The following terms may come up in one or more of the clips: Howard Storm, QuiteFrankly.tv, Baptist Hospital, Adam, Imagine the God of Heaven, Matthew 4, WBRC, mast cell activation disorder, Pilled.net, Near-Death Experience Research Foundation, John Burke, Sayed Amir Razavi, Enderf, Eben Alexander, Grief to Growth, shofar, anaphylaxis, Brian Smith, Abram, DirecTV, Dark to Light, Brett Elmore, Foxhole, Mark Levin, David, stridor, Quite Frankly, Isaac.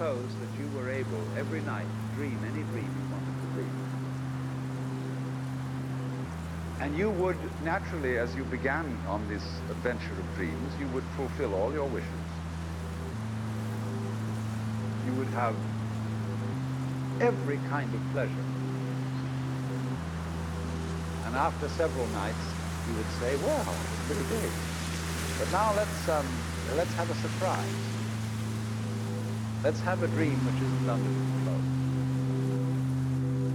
suppose that you were able every night to dream any dream you wanted to dream. And you would naturally, as you began on this adventure of dreams, you would fulfill all your wishes. You would have every kind of pleasure. And after several nights, you would say, wow, it's pretty big. But now let's have a surprise. Let's have a dream which isn't under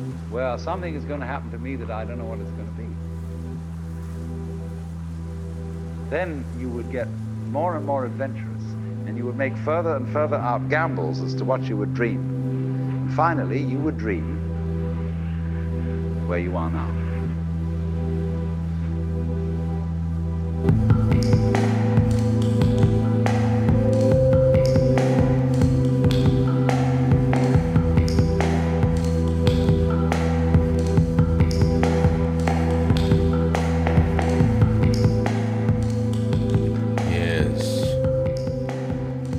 control. Well, something is going to happen to me that I don't know what it's going to be. Then you would get more and more adventurous, and you would make further and further out gambles as to what you would dream. And finally, you would dream where you are now.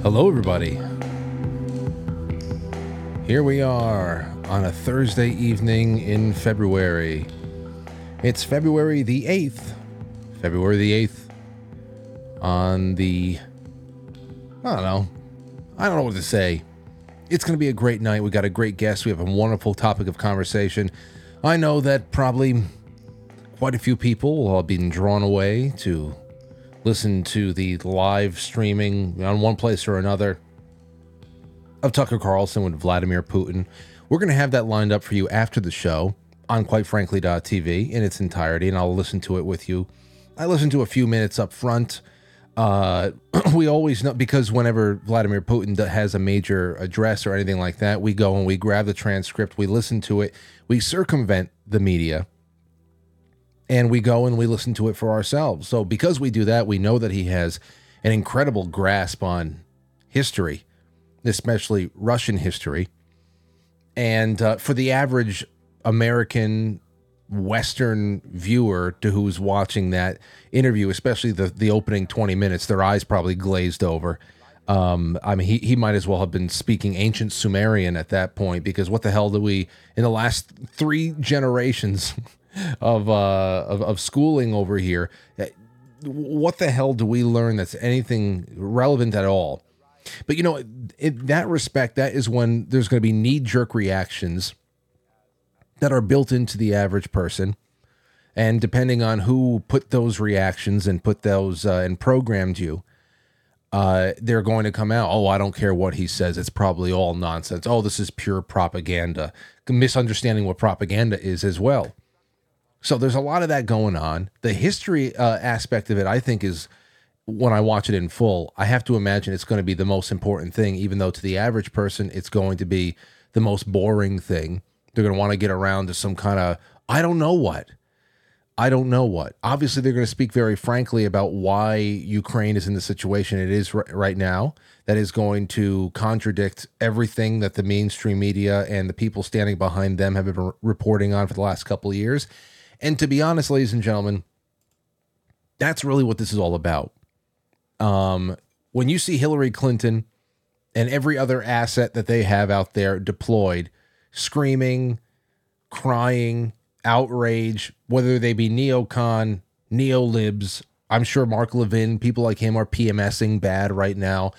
Hello everybody, here we are on a Thursday evening in February. It's February the 8th, on the, I don't know what to say. It's going to be a great night. We got a great guest. We have a wonderful topic of conversation. I know that probably quite a few people will have been drawn away to listen to the live streaming on one place or another of Tucker Carlson with Vladimir Putin. We're going to have that lined up for you after the show on QuiteFrankly.tv in its entirety, and I'll listen to it with you. I listen to a few minutes up front. We always know, because whenever Vladimir Putin has a major address or anything like that, we go and we grab the transcript, we listen to it, we circumvent the media, and we go and we listen to it for ourselves. So because we do that, we know that he has an incredible grasp on history, especially Russian history. And for the average American Western viewer to who's watching that interview, especially the opening 20 minutes, their eyes probably glazed over. He might as well have been speaking ancient Sumerian at that point, because what the hell do we, in the last three generations of schooling over here, what the hell do we learn that's anything relevant at all? But you know, in that respect, that is when there's going to be knee-jerk reactions that are built into the average person, and depending on who put those reactions and put those and programmed you, they're going to come out. Oh, I don't care what he says. It's probably all nonsense. Oh, this is pure propaganda. Misunderstanding what propaganda is as well. So there's a lot of that going on. The history aspect of it, I think, is, when I watch it in full, I have to imagine it's going to be the most important thing, even though to the average person, it's going to be the most boring thing. They're going to want to get around to some kind of, I don't know what. Obviously, they're going to speak very frankly about why Ukraine is in the situation it is right now. That is going to contradict everything that the mainstream media and the people standing behind them have been reporting on for the last couple of years. And to be honest, ladies and gentlemen, that's really what this is all about. When you see Hillary Clinton and every other asset that they have out there deployed, screaming, crying, outrage, whether they be neocon, neolibs, I'm sure Mark Levin, people like him are PMSing bad right now.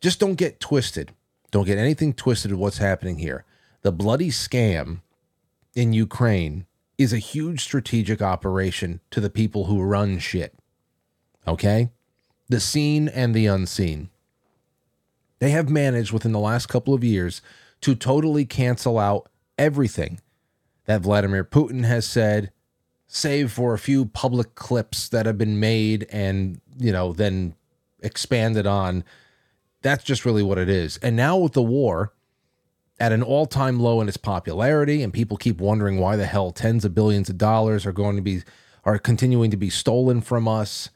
Just don't get twisted. Don't get anything twisted of what's happening here. The bloody scam in Ukraine is a huge strategic operation to the people who run shit. Okay? The seen and the unseen. They have managed within the last couple of years to totally cancel out everything that Vladimir Putin has said, save for a few public clips that have been made and, you know, then expanded on. That's just really what it is. And now with the war at an all-time low in its popularity, and people keep wondering why the hell tens of billions of dollars are continuing to be stolen from us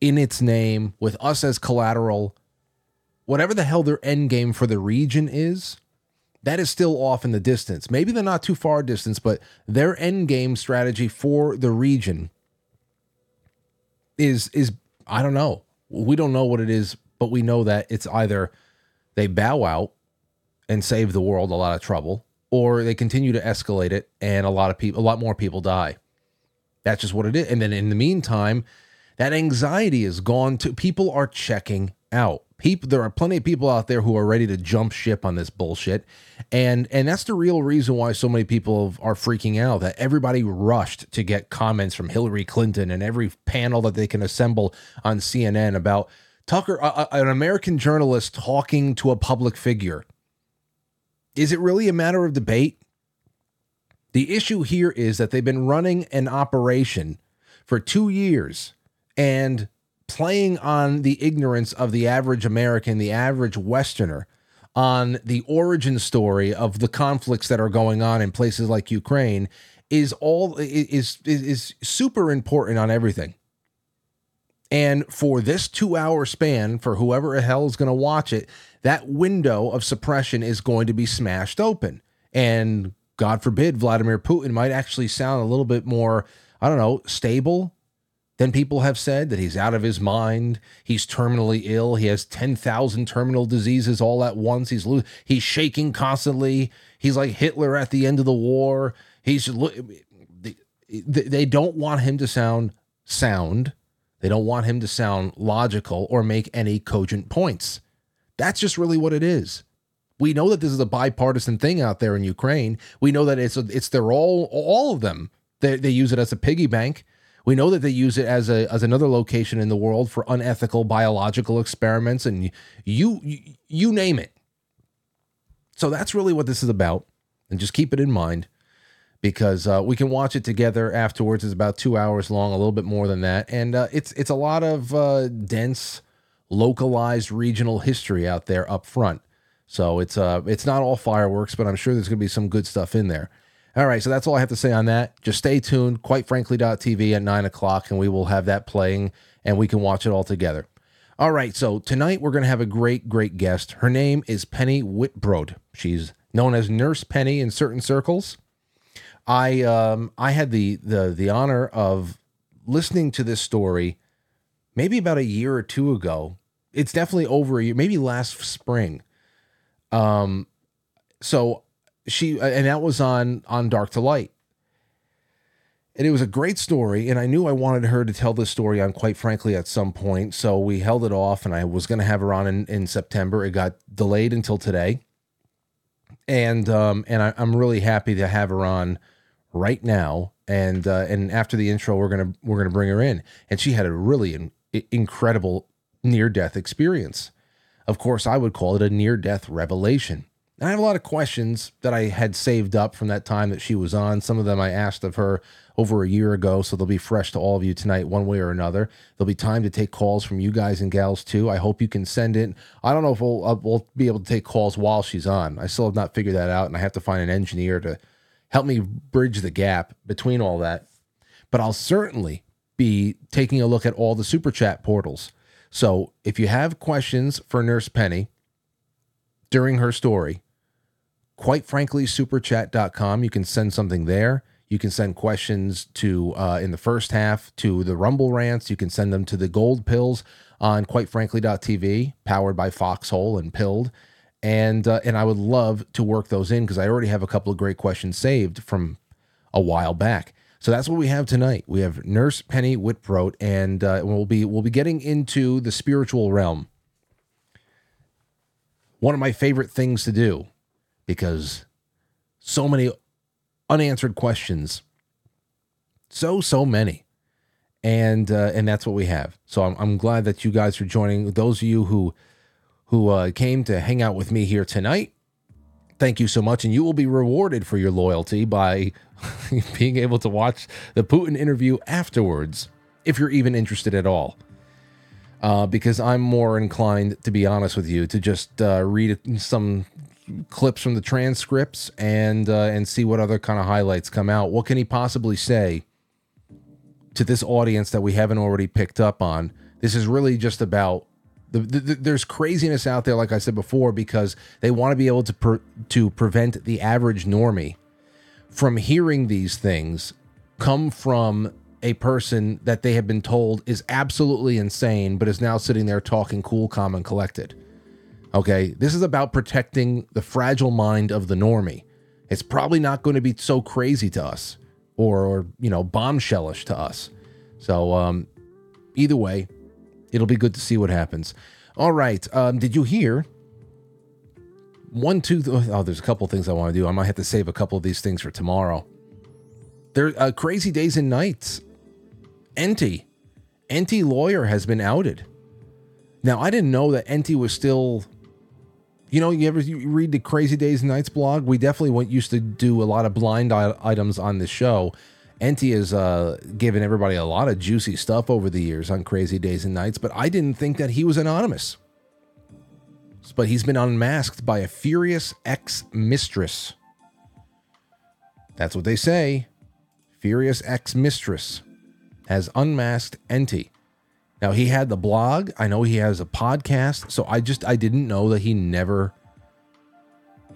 in its name, with us as collateral. Whatever the hell their end game for the region is, that is still off in the distance. Maybe they're not too far distance, but their end game strategy for the region is I don't know. We don't know what it is, but we know that it's either they bow out and save the world a lot of trouble, or they continue to escalate it and a lot more people die. That's just what it is. And then in the meantime, that anxiety is gone too. People are checking out. There are plenty of people out there who are ready to jump ship on this bullshit. And that's the real reason why so many people are freaking out, that everybody rushed to get comments from Hillary Clinton and every panel that they can assemble on CNN about Tucker, an American journalist talking to a public figure. Is it really a matter of debate? The issue here is that they've been running an operation for 2 years and playing on the ignorance of the average American, the average Westerner, on the origin story of the conflicts that are going on in places like Ukraine is super important on everything. And for this 2 hour span, for whoever the hell is going to watch it, that window of suppression is going to be smashed open. And God forbid, Vladimir Putin might actually sound a little bit more, I don't know, stable than people have said, that he's out of his mind, he's terminally ill, he has 10,000 terminal diseases all at once, he's shaking constantly, he's like Hitler at the end of the war. They don't want him to sound sound. They don't want him to sound logical or make any cogent points. That's just really what it is. We know that this is a bipartisan thing out there in Ukraine. We know that it's their all of them. They use it as a piggy bank. We know that they use it as another location in the world for unethical biological experiments, and you name it. So that's really what this is about, and just keep it in mind, because we can watch it together afterwards. It's about 2 hours long, a little bit more than that, and it's a lot of dense, localized regional history out there up front. So it's not all fireworks, but I'm sure there's going to be some good stuff in there. All right, so that's all I have to say on that. Just stay tuned, QuiteFrankly.tv at 9 o'clock, and we will have that playing, and we can watch it all together. All right, so tonight we're going to have a great, great guest. Her name is Penny Wittbrodt. She's known as Nurse Penny in certain circles. I had the honor of listening to this story maybe about a year or two ago. It's definitely over a year, maybe last spring. That was on Dark to Light, and it was a great story. And I knew I wanted her to tell this story on Quite Frankly at some point, so we held it off. And I was going to have her on in September. It got delayed until today, and I'm really happy to have her on right now. And after the intro, we're gonna bring her in. And she had a really incredible near-death experience. Of course, I would call it a near-death revelation. And I have a lot of questions that I had saved up from that time that she was on. Some of them I asked of her over a year ago, so they'll be fresh to all of you tonight one way or another. There'll be time to take calls from you guys and gals, too. I hope you can send in. I don't know if we'll be able to take calls while she's on. I still have not figured that out, and I have to find an engineer to help me bridge the gap between all that. But I'll certainly be taking a look at all the Super Chat portals. So if you have questions for Nurse Penny during her story, QuiteFranklySuperChat.com. You can send something there. You can send questions to in the first half to the Rumble rants. You can send them to the Gold Pills on QuiteFrankly.tv, powered by Foxhole and Pilled. And I would love to work those in, because I already have a couple of great questions saved from a while back. So that's what we have tonight. We have Nurse Penny Wittbrodt, and we'll be getting into the spiritual realm. One of my favorite things to do, because so many unanswered questions, so many, and that's what we have. So I'm glad that you guys are joining. Those of you who came to hang out with me here tonight, thank you so much, and you will be rewarded for your loyalty by being able to watch the Putin interview afterwards, if you're even interested at all. Because I'm more inclined, to be honest with you, to just read some clips from the transcripts and see what other kind of highlights come out. What can he possibly say to this audience that we haven't already picked up on? This is really just about there's craziness out there, like I said before, because they want to be able to prevent the average normie from hearing these things come from a person that they have been told is absolutely insane, but is now sitting there talking cool, calm, and collected. Okay, this is about protecting the fragile mind of the normie. It's probably not going to be so crazy to us or you know, bombshellish to us. So either way, it'll be good to see what happens. All right. Did you hear? There's a couple things I want to do. I might have to save a couple of these things for tomorrow. There, Crazy Days and Nights. Enti lawyer has been outed. Now, I didn't know that Enti was still, you know, you read the Crazy Days and Nights blog? We definitely used to do a lot of blind items on this show. Enti has given everybody a lot of juicy stuff over the years on Crazy Days and Nights, but I didn't think that he was anonymous. But he's been unmasked by a furious ex-mistress. That's what they say. Furious ex-mistress has unmasked Enti. Now, he had the blog. I know he has a podcast. So I didn't know that he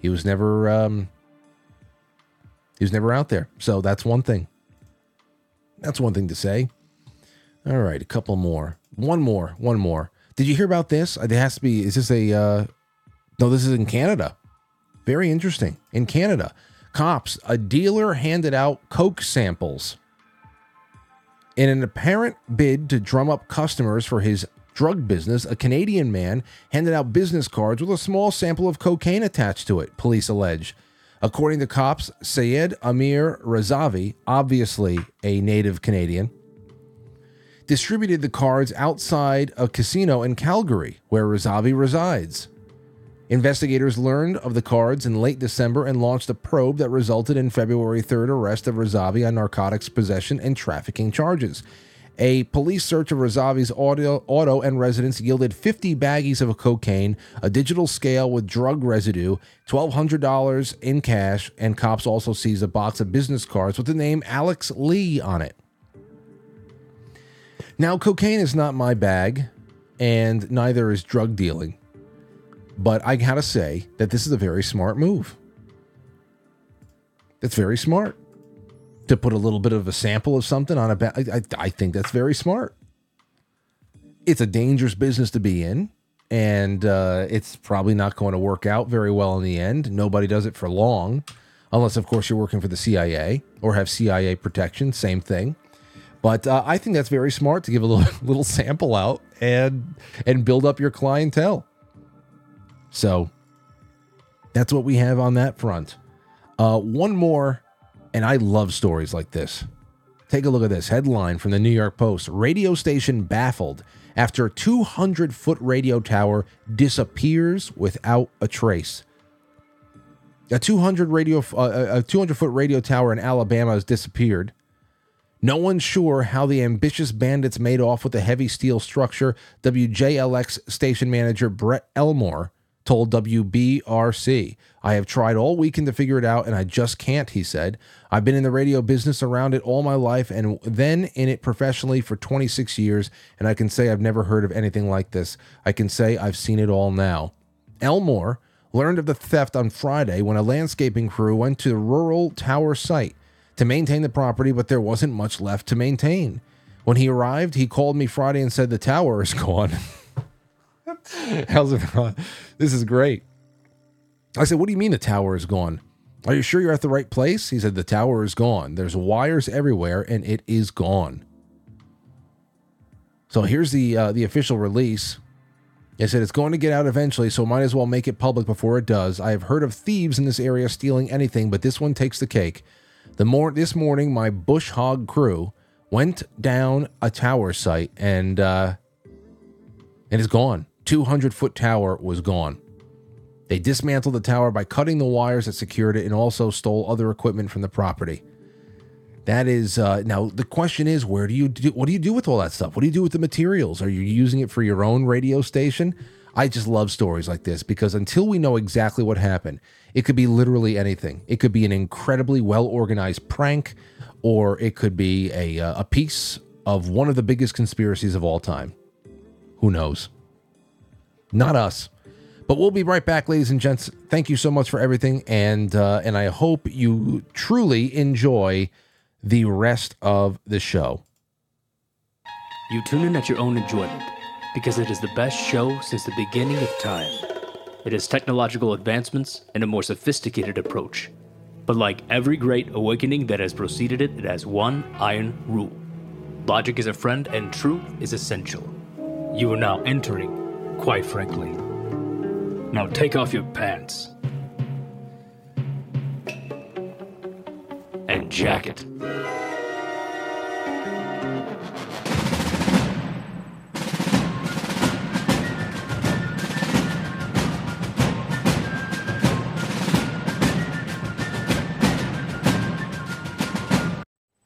was never out there. So that's one thing. That's one thing to say. All right, a couple more. One more. Did you hear about this? This is in Canada. Very interesting. In Canada, cops, a dealer handed out coke samples in an apparent bid to drum up customers for his drug business. A Canadian man handed out business cards with a small sample of cocaine attached to it, police allege. According to cops, Sayed Amir Razavi, obviously a native Canadian, distributed the cards outside a casino in Calgary, where Razavi resides. Investigators learned of the cards in late December and launched a probe that resulted in February 3rd arrest of Razavi on narcotics possession and trafficking charges. A police search of Razavi's auto and residence yielded 50 baggies of cocaine, a digital scale with drug residue, $1,200 in cash, and cops also seized a box of business cards with the name Alex Lee on it. Now, cocaine is not my bag, and neither is drug dealing, but I gotta say that this is a very smart move. It's very smart to put a little bit of a sample of something on a bag. I think that's very smart. It's a dangerous business to be in, and it's probably not going to work out very well in the end. Nobody does it for long, unless, of course, you're working for the CIA or have CIA protection, same thing. But I think that's very smart to give a little sample out and build up your clientele. So that's what we have on that front. One more. And I love stories like this. Take a look at this headline from the New York Post. Radio station baffled after a 200-foot radio tower disappears without a trace. A 200-foot radio tower in Alabama has disappeared. No one's sure how the ambitious bandits made off with the heavy steel structure, WJLX station manager Brett Elmore told WBRC. I have tried all weekend to figure it out, and I just can't, he said. I've been in the radio business around it all my life, and then in it professionally for 26 years, and I can say I've never heard of anything like this. I can say I've seen it all now. Elmore learned of the theft on Friday when a landscaping crew went to the rural tower site to maintain the property, but there wasn't much left to maintain. When he arrived, he called me Friday and said the tower is gone. How's it going? This is great. I said, what do you mean the tower is gone? Are you sure you're at the right place? He said, the tower is gone. There's wires everywhere, and it is gone. So here's the official release. It said, it's going to get out eventually, so might as well make it public before it does. I have heard of thieves in this area stealing anything, but this one takes the cake. This morning, my bush hog crew went down a tower site, and it's gone. 200-foot tower was gone. They dismantled the tower by cutting the wires that secured it and also stole other equipment from the property. That is, now the question is, what do you do with all that stuff? What do you do with the materials? Are you using it for your own radio station? I just love stories like this because until we know exactly what happened, it could be literally anything. It could be an incredibly well-organized prank, or it could be a piece of one of the biggest conspiracies of all time. Who knows? Not us. But we'll be right back, ladies and gents. Thank you so much for everything, and I hope you truly enjoy the rest of the show. You tune in at your own enjoyment, because it is the best show since the beginning of time. It has technological advancements and a more sophisticated approach. But like every great awakening that has preceded it, it has one iron rule. Logic is a friend and truth is essential. You are now entering, quite frankly. Now take off your pants. And jacket.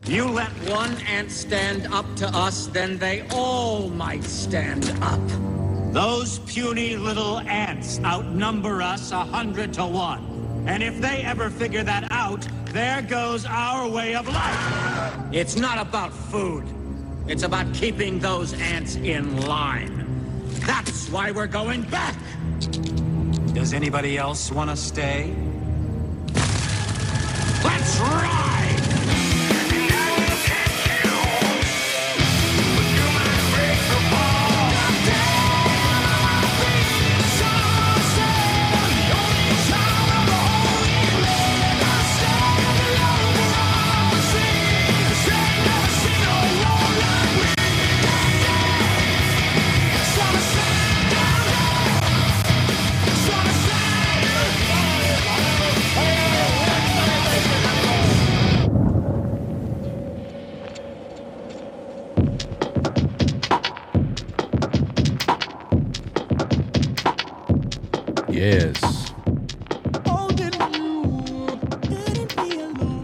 You let one ant stand up to us, then they all might stand up. Those puny little ants outnumber us 100 to 1. And if they ever figure that out, there goes our way of life. It's not about food. It's about keeping those ants in line. That's why we're going back. Does anybody else want to stay? Let's ride! Yes. Oh, didn't you? Didn't be alone.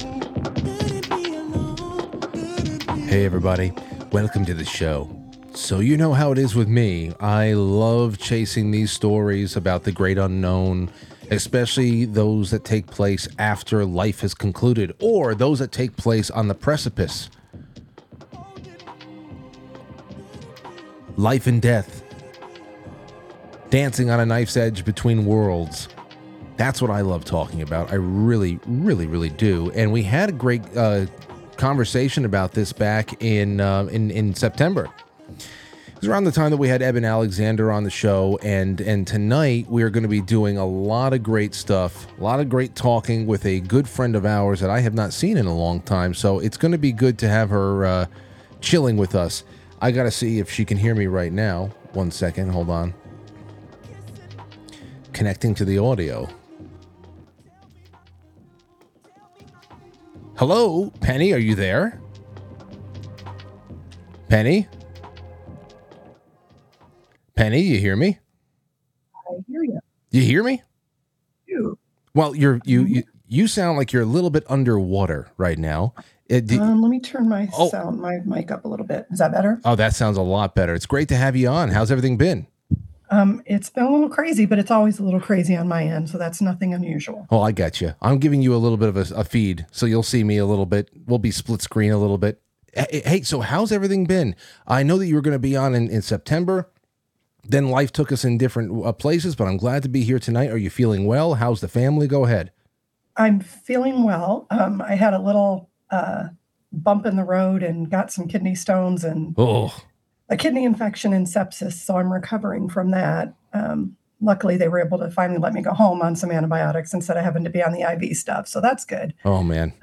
Didn't be alone. Didn't be alone. Hey, everybody. Welcome to the show. So you know how it is with me. I love chasing these stories about the great unknown, especially those that take place after life has concluded or those that take place on the precipice. Life and death. Dancing on a knife's edge between worlds. That's what I love talking about. I really, really, really do. And we had a great conversation about this back in September. It was around the time that we had Eben Alexander on the show. And tonight we are going to be doing a lot of great stuff, a lot of great talking with a good friend of ours that I have not seen in a long time. So it's going to be good to have her chilling with us. I got to see if she can hear me right now. 1 second. Hold on. Connecting to the audio. Hello, Penny, are you there? Penny? Penny, you hear me? I hear you. You hear me? You. Well, you sound like you're a little bit underwater right now. Let me turn my sound, my mic up a little bit. Is that better? Oh, that sounds a lot better. It's great to have you on. How's everything been? It's been a little crazy, but it's always a little crazy on my end, so that's nothing unusual. Oh, I got you. I'm giving you a little bit of a feed, so you'll see me a little bit. We'll be split screen a little bit. Hey, so how's everything been? I know that you were going to be on in September. Then life took us in different places, but I'm glad to be here tonight. Are you feeling well? How's the family? Go ahead. I'm feeling well. I had a little bump in the road and got some kidney stones and... Oh. A kidney infection and sepsis, so I'm recovering from that. Luckily, they were able to finally let me go home on some antibiotics instead of having to be on the IV stuff, so that's good. Oh, man.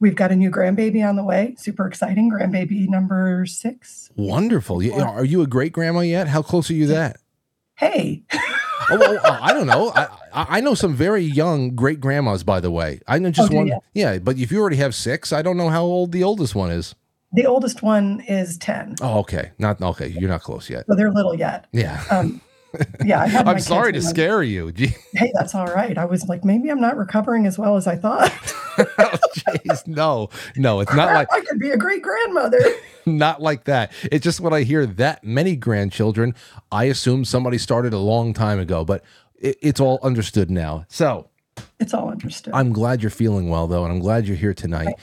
We've got a new grandbaby on the way. Super exciting. Grandbaby number 6. Wonderful. Yeah. Are you a great-grandma yet? How close are you to that? Hey. Oh, I don't know. I know some very young great-grandmas, by the way. I know just one. Yeah, but if you already have 6, I don't know how old the oldest one is. The oldest one is 10. Oh, okay. Not okay. You're not close yet. So they're little yet. Yeah. Yeah. I'm sorry to scare you. Hey, that's all right. I was like, maybe I'm not recovering as well as I thought. Oh, jeez. No, it's not like I could be a great grandmother. Not like that. It's just when I hear that many grandchildren, I assume somebody started a long time ago, but it's all understood now. So it's all understood. I'm glad you're feeling well though. And I'm glad you're here tonight.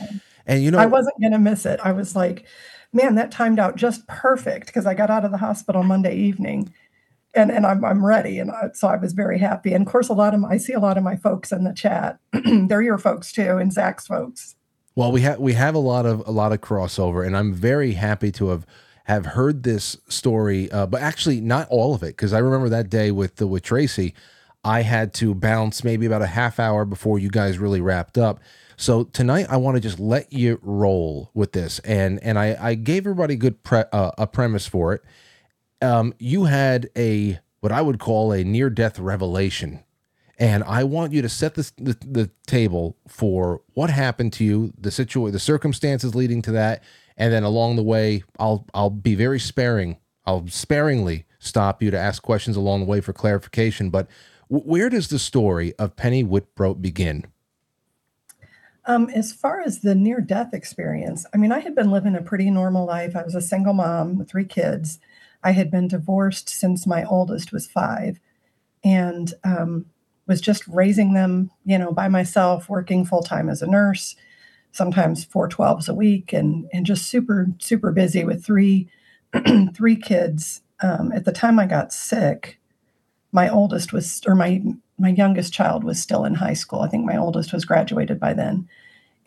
And you know, I wasn't going to miss it. I was like, man, that timed out just perfect because I got out of the hospital Monday evening and I'm ready. And so I was very happy. And of course, I see a lot of my folks in the chat. They're your folks too. And Zach's folks. Well, we have a lot of crossover and I'm very happy to have heard this story, but actually not all of it. Cause I remember that day with Tracy, I had to bounce maybe about a half hour before you guys really wrapped up. So tonight I want to just let you roll with this. And I gave everybody good a premise for it. You had a, what I would call a near-death revelation. And I want you to set this, the table for what happened to you, the circumstances leading to that. And then along the way, I'll be very sparing. I'll sparingly stop you to ask questions along the way for clarification. But where does the story of Penny Wittbrodt begin? As far as the near-death experience, I mean, I had been living a pretty normal life. I was a single mom with 3 kids. I had been divorced since my oldest was 5 and was just raising them, you know, by myself, working full-time as a nurse, sometimes 4 12s a week, and just super, super busy with 3 kids. At the time I got sick, my youngest child was still in high school. I think my oldest was graduated by then.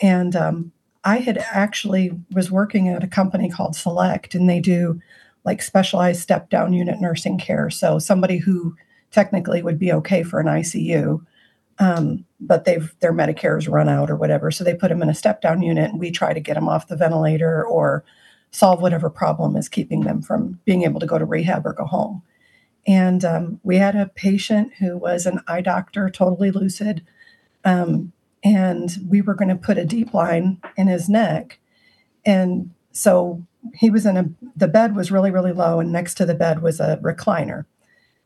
And I had actually was working at a company called Select, and they do like specialized step-down unit nursing care. So somebody who technically would be okay for an ICU, but their Medicare's run out or whatever. So they put them in a step-down unit, and we try to get them off the ventilator or solve whatever problem is keeping them from being able to go to rehab or go home. And we had a patient who was an eye doctor, totally lucid, and we were going to put a deep line in his neck. And so he was in the bed was really, really low, and next to the bed was a recliner.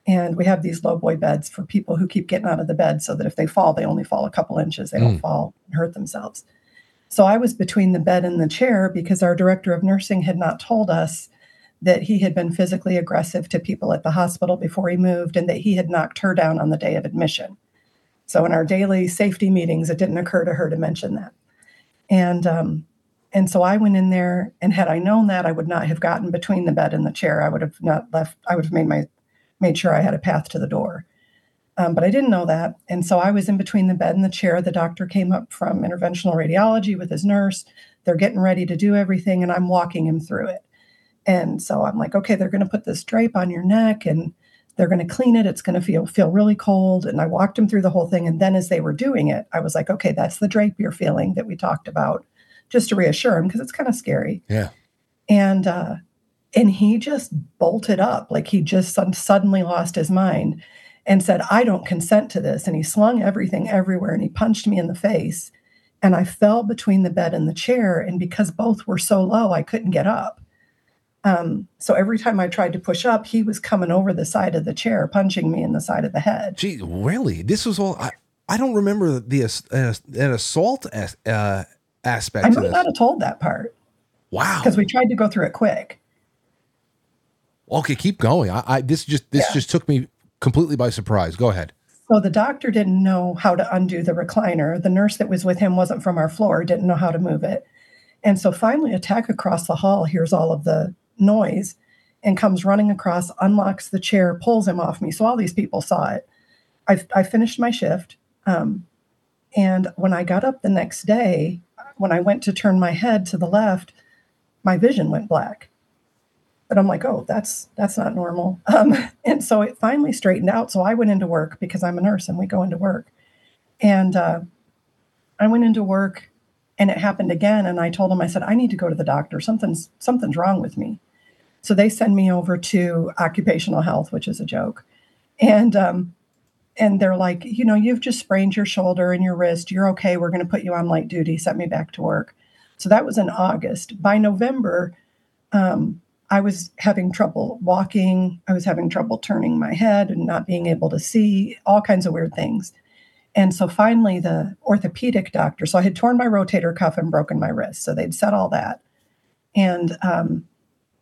And we have these low boy beds for people who keep getting out of the bed so that if they fall, they only fall a couple inches. They don't fall and hurt themselves. So I was between the bed and the chair because our director of nursing had not told us that he had been physically aggressive to people at the hospital before he moved and that he had knocked her down on the day of admission. So in our daily safety meetings, it didn't occur to her to mention that. And so I went in there, and had I known that, I would not have gotten between the bed and the chair. I would have not left. I would have made sure I had a path to the door. But I didn't know that. And so I was in between the bed and the chair. The doctor came up from interventional radiology with his nurse. They're getting ready to do everything, and I'm walking him through it. And so I'm like, okay, they're going to put this drape on your neck, and they're going to clean it. It's going to feel really cold. And I walked him through the whole thing. And then as they were doing it, I was like, okay, that's the drape you're feeling that we talked about, just to reassure him, because it's kind of scary. Yeah. And he just bolted up, like he just suddenly lost his mind and said, I don't consent to this. And he slung everything everywhere, and he punched me in the face. And I fell between the bed and the chair. And because both were so low, I couldn't get up. So every time I tried to push up, he was coming over the side of the chair, punching me in the side of the head. Gee, really? This was all, I don't remember an assault aspect. I might not have told that part. Wow. Because we tried to go through it quick. Okay, keep going. This just took me completely by surprise. Go ahead. So the doctor didn't know how to undo the recliner. The nurse that was with him wasn't from our floor, didn't know how to move it. And so finally a tech across the hall hears all of the noise and comes running across, unlocks the chair, pulls him off me. So all these people saw it. I finished my shift. And when I got up the next day, when I went to turn my head to the left, my vision went black. But I'm like, oh, that's not normal. And so it finally straightened out. So I went into work because I'm a nurse and we go into work. And I went into work, and it happened again. And I told him, I said, I need to go to the doctor. Something's wrong with me. So they send me over to occupational health, which is a joke. And they're like, you know, you've just sprained your shoulder and your wrist. You're okay. We're going to put you on light duty. Sent me back to work. So that was in August. By November, I was having trouble walking. I was having trouble turning my head and not being able to see, all kinds of weird things. And so finally the orthopedic doctor, so I had torn my rotator cuff and broken my wrist. So they'd said all that. And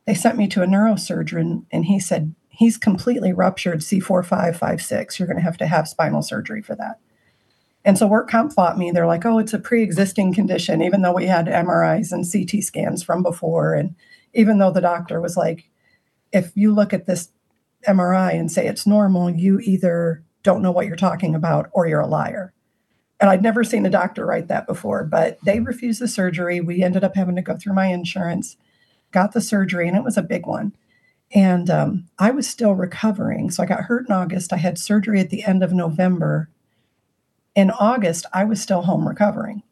they sent me to a neurosurgeon, and he said, he's completely ruptured C4-5, 5-6. You're going to have spinal surgery for that. And so work comp fought me. They're like, oh, it's a pre-existing condition, even though we had MRIs and CT scans from before. And even though the doctor was like, if you look at this MRI and say it's normal, you either don't know what you're talking about or you're a liar. And I'd never seen a doctor write that before, but they refused the surgery. We ended up having to go through my insurance, got the surgery, and it was a big one. And I was still recovering. So I got hurt in August. I had surgery at the end of November. In August, I was still home recovering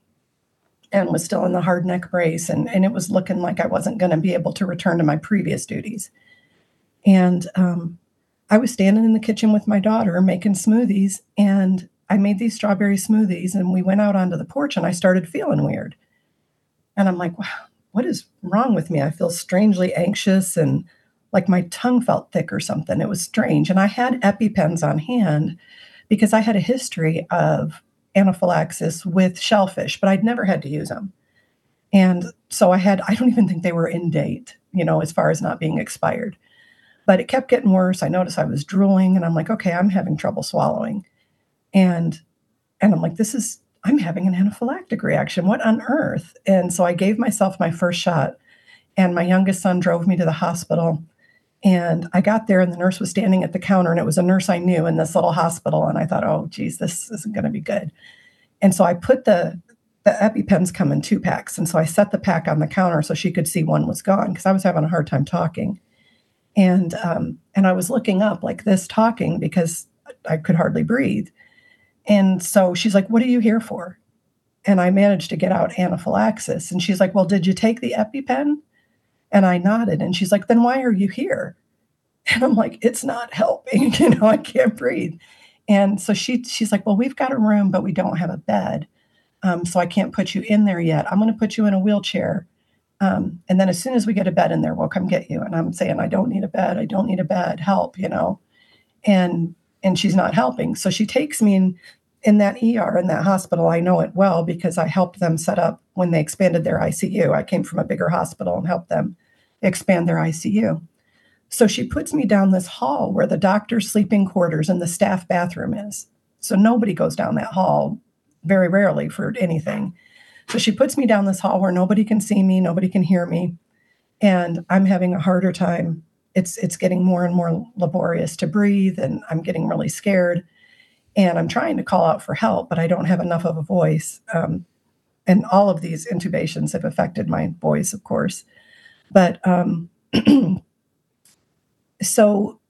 and was still in the hard neck brace. And it was looking like I wasn't going to be able to return to my previous duties. And I was standing in the kitchen with my daughter making smoothies. And I made these strawberry smoothies. And we went out onto the porch and I started feeling weird. And I'm like, wow, what is wrong with me? I feel strangely anxious and like my tongue felt thick or something. It was strange. And I had EpiPens on hand because I had a history of anaphylaxis with shellfish, but I'd never had to use them. And so I don't even think they were in date, you know, as far as not being expired. But it kept getting worse. I noticed I was drooling and I'm like, okay, I'm having trouble swallowing. And I'm like, I'm having an anaphylactic reaction. What on earth? And so I gave myself my first shot and my youngest son drove me to the hospital. And I got there and the nurse was standing at the counter and it was a nurse I knew in this little hospital. And I thought, oh, geez, this isn't going to be good. And so I put the EpiPens come in 2 packs. And so I set the pack on the counter so she could see one was gone because I was having a hard time talking. And I was looking up like this talking because I could hardly breathe. And so she's like, what are you here for? And I managed to get out anaphylaxis. And she's like, well, did you take the EpiPen? And I nodded and she's like, then why are you here? And I'm like, it's not helping. You know, I can't breathe. And so she's like, well, we've got a room, but we don't have a bed. So I can't put you in there yet. I'm going to put you in a wheelchair. And then as soon as we get a bed in there, we'll come get you. And I'm saying, I don't need a bed. I don't need a bed. Help, you know. And she's not helping. So she takes me in that ER, in that hospital. I know it well because I helped them set up when they expanded their ICU. I came from a bigger hospital and helped them expand their ICU. So she puts me down this hall where the doctor's sleeping quarters and the staff bathroom is. So nobody goes down that hall very rarely for anything. So she puts me down this hall where nobody can see me, nobody can hear me, and I'm having a harder time. It's getting more and more laborious to breathe, and I'm getting really scared. And I'm trying to call out for help, but I don't have enough of a voice. And all of these intubations have affected my voice, of course. But so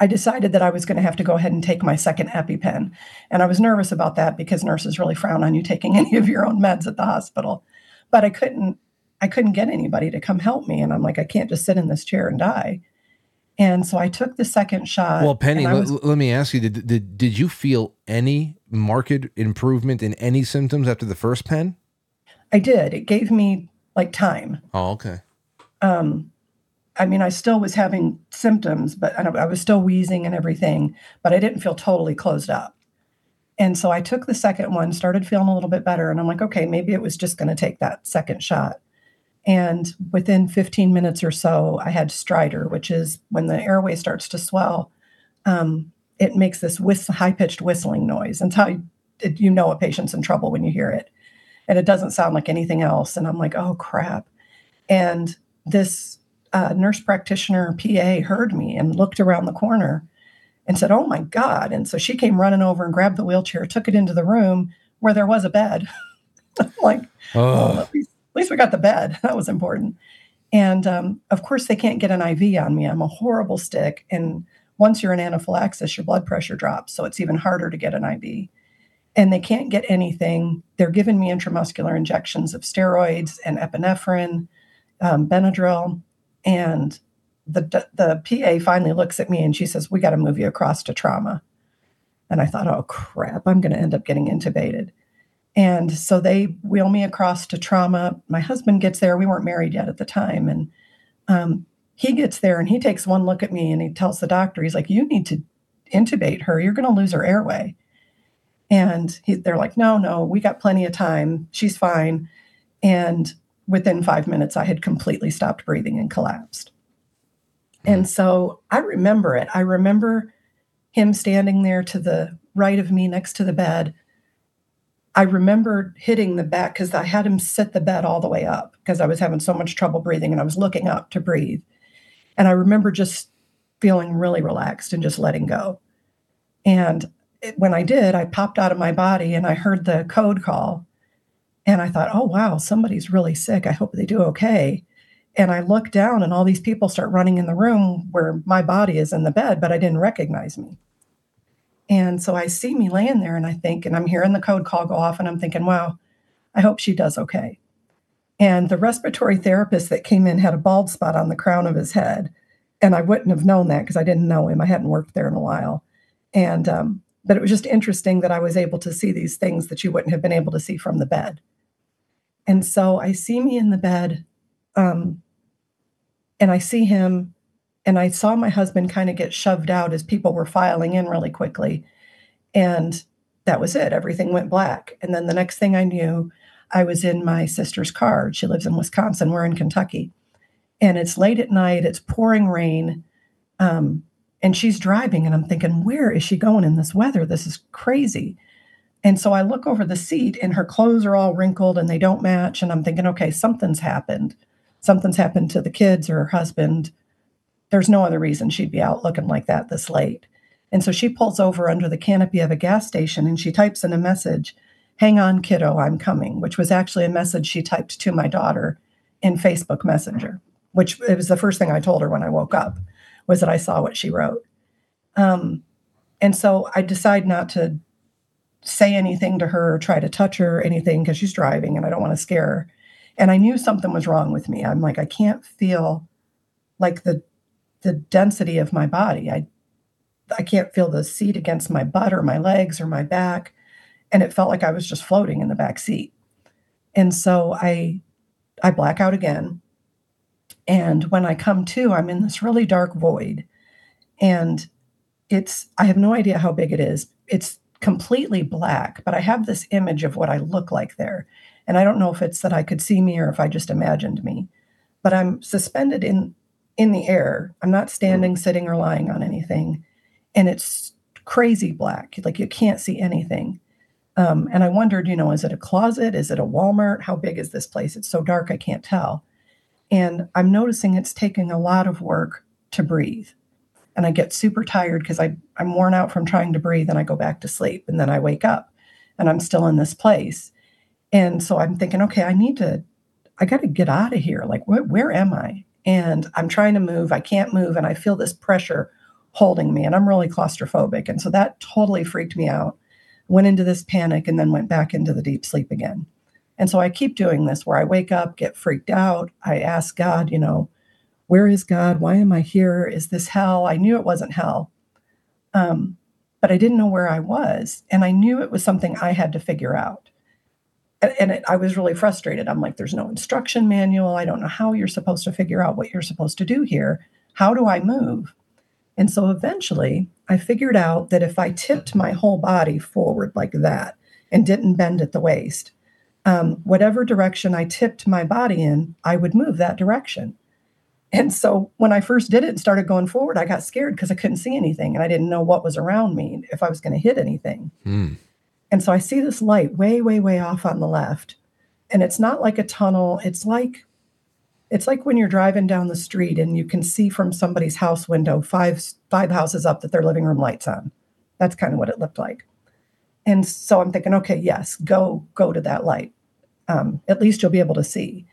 I decided that I was going to have to go ahead and take my second EpiPen. And I was nervous about that because nurses really frown on you taking any of your own meds at the hospital. But I couldn't get anybody to come help me. And I'm like, I can't just sit in this chair and die. And so I took the second shot. Well, Penny, let me ask you, did you feel any marked improvement in any symptoms after the first pen? I did. It gave me like time. Oh, okay. I mean, I still was having symptoms, but I was still wheezing and everything, but I didn't feel totally closed up. And so I took the second one, started feeling a little bit better. And I'm like, okay, maybe it was just going to take that second shot. And within 15 minutes or so, I had stridor, which is when the airway starts to swell, it makes this high-pitched whistling noise. And you know a patient's in trouble when you hear it. And it doesn't sound like anything else. And I'm like, oh, crap. And this nurse practitioner, PA, heard me and looked around the corner and said, oh, my God. And so she came running over and grabbed the wheelchair, took it into the room where there was a bed. I'm like, oh, at least we got the bed. That was important. And of course, they can't get an IV on me. I'm a horrible stick. And once you're in anaphylaxis, your blood pressure drops. So it's even harder to get an IV. And they can't get anything. They're giving me intramuscular injections of steroids and epinephrine, Benadryl. And the PA finally looks at me and she says, we got to move you across to trauma. And I thought, oh, crap, I'm going to end up getting intubated. And so they wheel me across to trauma. My husband gets there. We weren't married yet at the time. And he gets there and he takes one look at me and he tells the doctor, he's like, you need to intubate her. You're going to lose her airway. And they're like, no, we got plenty of time. She's fine. And within 5 minutes, I had completely stopped breathing and collapsed. And so I remember it. I remember him standing there to the right of me next to the bed. I remember hitting the back because I had him sit the bed all the way up because I was having so much trouble breathing and I was looking up to breathe. And I remember just feeling really relaxed and just letting go. And when I did, I popped out of my body and I heard the code call and I thought, oh, wow, somebody's really sick. I hope they do okay. And I look down and all these people start running in the room where my body is in the bed, but I didn't recognize me. And so I see me laying there and I think, and I'm hearing the code call go off and I'm thinking, wow, I hope she does okay. And the respiratory therapist that came in had a bald spot on the crown of his head. And I wouldn't have known that because I didn't know him. I hadn't worked there in a while. And, but it was just interesting that I was able to see these things that you wouldn't have been able to see from the bed. And so I see me in the bed, and I see him, and I saw my husband kind of get shoved out as people were filing in really quickly. And that was it. Everything went black. And then the next thing I knew, I was in my sister's car. She lives in Wisconsin. We're in Kentucky. And it's late at night. It's pouring rain. And she's driving. And I'm thinking, where is she going in this weather? This is crazy. And so I look over the seat and her clothes are all wrinkled and they don't match. And I'm thinking, okay, something's happened. Something's happened to the kids or her husband. There's no other reason she'd be out looking like that this late. And so she pulls over under the canopy of a gas station and she types in a message, "Hang on, kiddo, I'm coming," which was actually a message she typed to my daughter in Facebook Messenger, which it was the first thing I told her when I woke up was that I saw what she wrote. And so I decide not to say anything to her or try to touch her or anything because she's driving and I don't want to scare her. And I knew something was wrong with me. I'm like, I can't feel like the density of my body. I can't feel the seat against my butt or my legs or my back. And it felt like I was just floating in the back seat. And so I black out again. And when I come to, I'm in this really dark void. And I have no idea how big it is. It's completely black, but I have this image of what I look like there. And I don't know if it's that I could see me or if I just imagined me, but I'm suspended in the air. I'm not standing, sitting, or lying on anything. And it's crazy black. Like you can't see anything. And I wondered, is it a closet? Is it a Walmart? How big is this place? It's so dark, I can't tell. And I'm noticing it's taking a lot of work to breathe. And I get super tired because I'm worn out from trying to breathe and I go back to sleep. And then I wake up and I'm still in this place. And so I'm thinking, okay, I got to get out of here. Like, where am I? And I'm trying to move. I can't move. And I feel this pressure holding me and I'm really claustrophobic. And so that totally freaked me out, went into this panic and then went back into the deep sleep again. And so I keep doing this where I wake up, get freaked out. I ask God, where is God? Why am I here? Is this hell? I knew it wasn't hell. But I didn't know where I was. And I knew it was something I had to figure out. And I was really frustrated. I'm like, there's no instruction manual. I don't know how you're supposed to figure out what you're supposed to do here. How do I move? And so eventually I figured out that if I tipped my whole body forward like that and didn't bend at the waist, whatever direction I tipped my body in, I would move that direction. And so when I first did it and started going forward, I got scared because I couldn't see anything and I didn't know what was around me, if I was going to hit anything. And so I see this light way, way, way off on the left. And it's not like a tunnel. It's like when you're driving down the street and you can see from somebody's house window five houses up that their living room light's on. That's kind of what it looked like. And so I'm thinking, okay, yes, go to that light. At least you'll be able to see.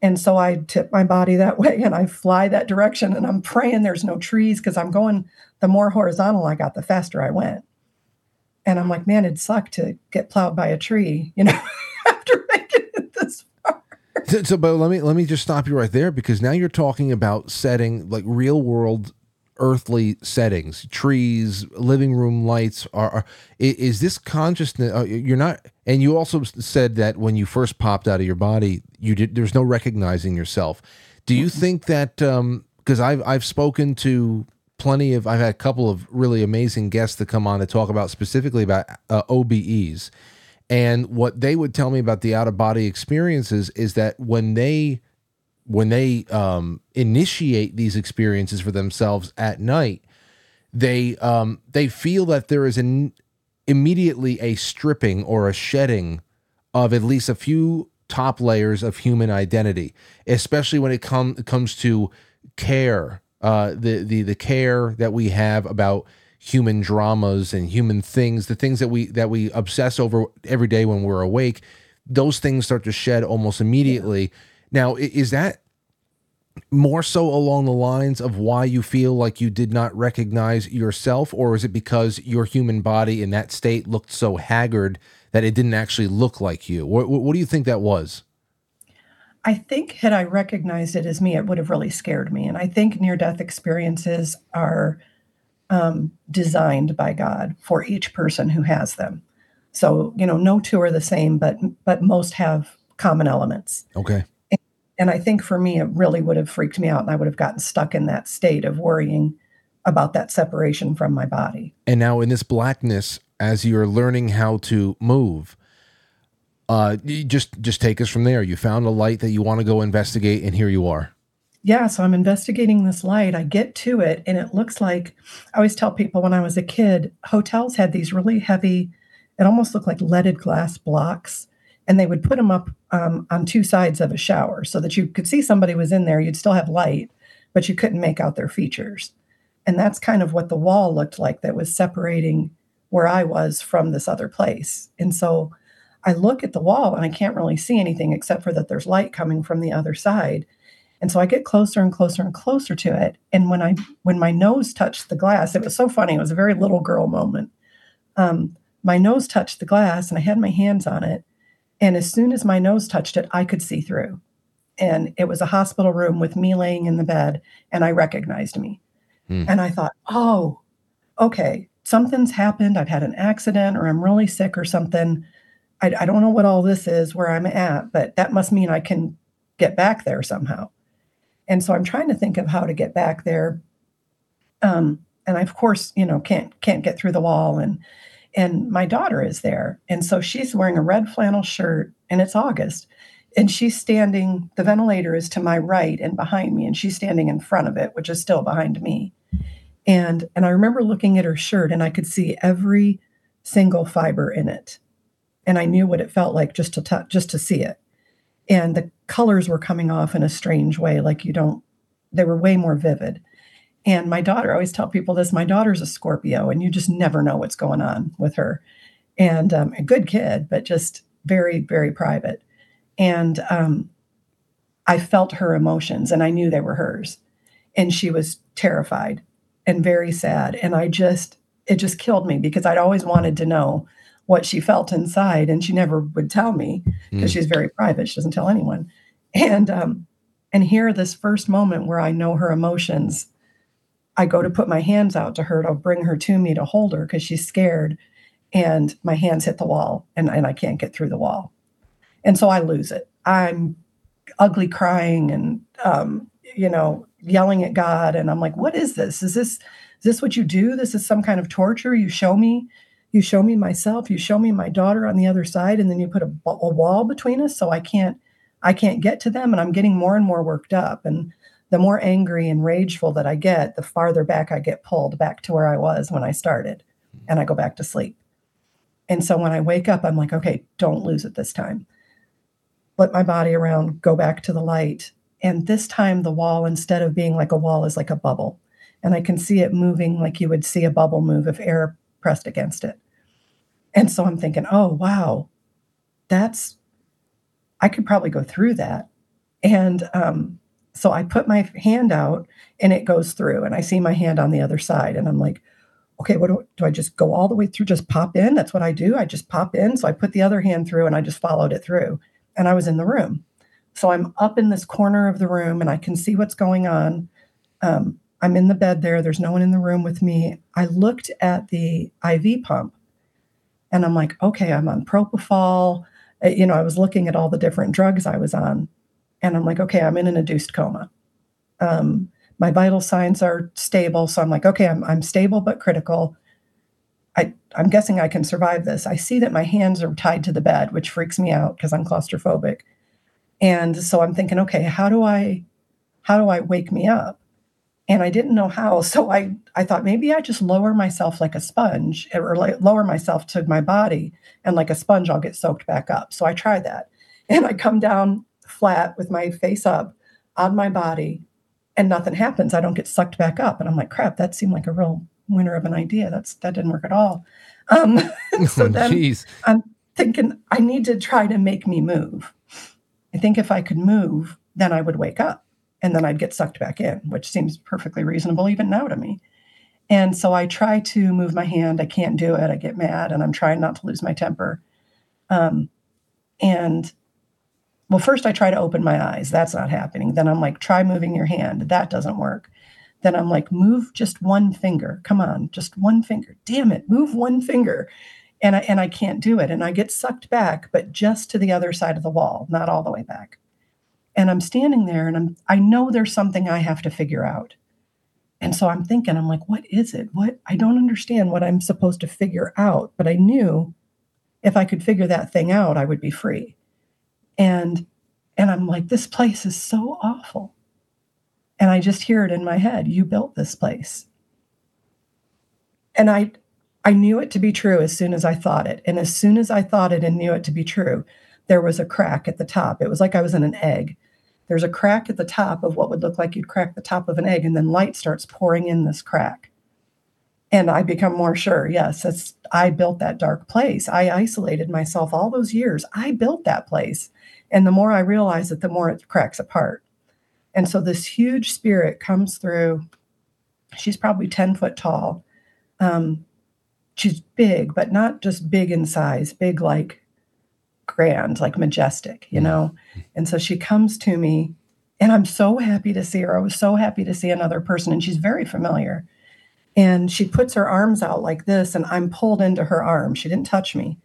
And so I tip my body that way and I fly that direction and I'm praying there's no trees because I'm going, the more horizontal I got, the faster I went. And I'm like, man, it'd suck to get plowed by a tree, after making it this far. So, but let me just stop you right there because now you're talking about setting, like real world earthly settings, trees, living room lights. Is this consciousness? You're not, and you also said that when you first popped out of your body, there's no recognizing yourself. Do you think that, because I've spoken to plenty of, I've had a couple of really amazing guests that come on to talk about specifically about OBEs. And what they would tell me about the out-of-body experiences is that when they initiate these experiences for themselves at night, they feel that there is immediately a stripping or a shedding of at least a few top layers of human identity, especially when it comes to care. The care that we have about human dramas and human things, the things that we obsess over every day when we're awake, those things start to shed almost immediately. Yeah. Now, is that more so along the lines of why you feel like you did not recognize yourself? Or is it because your human body in that state looked so haggard that it didn't actually look like you? What do you think that was? I think had I recognized it as me, it would have really scared me. And I think near-death experiences are designed by God for each person who has them. So, you know, no two are the same, but most have common elements. Okay. And I think for me, it really would have freaked me out, and I would have gotten stuck in that state of worrying about that separation from my body. And now in this blackness, as you're learning how to move, just take us from there. You found a light that you want to go investigate, and here you are. Yeah, so I'm investigating this light. I get to it, and it looks like, I always tell people when I was a kid, hotels had these really heavy, it almost looked like leaded glass blocks. And they would put them up on two sides of a shower so that you could see somebody was in there. You'd still have light, but you couldn't make out their features. And that's kind of what the wall looked like that was separating where I was from this other place. And so I look at the wall and I can't really see anything except for that there's light coming from the other side. And so I get closer and closer and closer to it. And when my nose touched the glass, it was so funny. It was a very little girl moment. My nose touched the glass and I had my hands on it. And as soon as my nose touched it, I could see through. And it was a hospital room with me laying in the bed, and I recognized me. And I thought, oh, okay, something's happened. I've had an accident or I'm really sick or something. I don't know what all this is, where I'm at, but that must mean I can get back there somehow. And so I'm trying to think of how to get back there. And I, of course, you know, can't get through the wall. And my daughter is there. And so she's wearing a red flannel shirt, and it's August. And she's standing, the ventilator is to my right and behind me, and she's standing in front of it, which is still behind me. And I remember looking at her shirt, and I could see every single fiber in it. And I knew what it felt like just to touch, just to see it. And the colors were coming off in a strange way, like they were way more vivid. And my daughter, I always tell people this, my daughter's a Scorpio, and you just never know what's going on with her. And a good kid, but just very, very private. And I felt her emotions, and I knew they were hers. And she was terrified and very sad. And it just killed me, because I'd always wanted to know what she felt inside, and she never would tell me, because she's very private. She doesn't tell anyone. And here, this first moment where I know her emotions, I go to put my hands out to her to bring her to me to hold her because she's scared, and my hands hit the wall and I can't get through the wall. And so I lose it. I'm ugly crying and, you know, yelling at God. And I'm like, what is this? Is this what you do? This is some kind of torture. You show me myself, you show me my daughter on the other side. And then you put a wall between us. So I can't get to them, and I'm getting more and more worked up. And the more angry and rageful that I get, the farther back I get pulled back to where I was when I started, and I go back to sleep. And so when I wake up, I'm like, okay, don't lose it this time. Flip my body around, go back to the light. And this time the wall, instead of being like a wall, is like a bubble. And I can see it moving like you would see a bubble move if air pressed against it. And so I'm thinking, oh, wow, I could probably go through that. And, so I put my hand out and it goes through, and I see my hand on the other side, and I'm like, okay, what do I just go all the way through? Just pop in? That's what I do. I just pop in. So I put the other hand through and I just followed it through, and I was in the room. So I'm up in this corner of the room and I can see what's going on. I'm in the bed there. There's no one in the room with me. I looked at the IV pump and I'm like, okay, I'm on propofol. You know, I was looking at all the different drugs I was on. And I'm like, okay, I'm in an induced coma. My vital signs are stable. So I'm like, okay, I'm stable but critical. I'm guessing I can survive this. I see that my hands are tied to the bed, which freaks me out because I'm claustrophobic. And so I'm thinking, okay, how do I wake me up? And I didn't know how. So I thought maybe I just lower myself like a sponge, or lower myself to my body, and like a sponge, I'll get soaked back up. So I tried that. And I come down flat with my face up on my body, and nothing happens. I don't get sucked back up. And I'm like, crap, that seemed like a real winner of an idea. That didn't work at all. So then geez. I'm thinking I need to try to make me move. I think if I could move, then I would wake up. and then I'd get sucked back in, which seems perfectly reasonable even now to me. And so I try to move my hand. I can't do it. I get mad, and I'm trying not to lose my temper. Well, first I try to open my eyes. That's not happening. Then I'm like, try moving your hand. That doesn't work. Then I'm like, move just one finger. Come on, just one finger. Damn it, move one finger. And I can't do it. And I get sucked back, but just to the other side of the wall, not all the way back. And I'm standing there, and I know there's something I have to figure out. And so I'm thinking, I'm like, what is it? What? I don't understand what I'm supposed to figure out. But I knew if I could figure that thing out, I would be free. And I'm like, this place is so awful. And I just hear it in my head. You built this place. And I knew it to be true as soon as I thought it. And as soon as I thought it and knew it to be true, there was a crack at the top. It was like I was in an egg. There's a crack at the top of what would look like you'd crack the top of an egg, and then light starts pouring in this crack. And I become more sure, yes, that's, I built that dark place. I isolated myself all those years. I built that place. And the more I realize it, the more it cracks apart. And so this huge spirit comes through. She's probably 10 foot tall. She's big, but not just big in size, big like grand, like majestic, you know? And so she comes to me, and I'm so happy to see her. I was so happy to see another person, and she's very familiar. And she puts her arms out like this, and I'm pulled into her arm. She didn't touch me.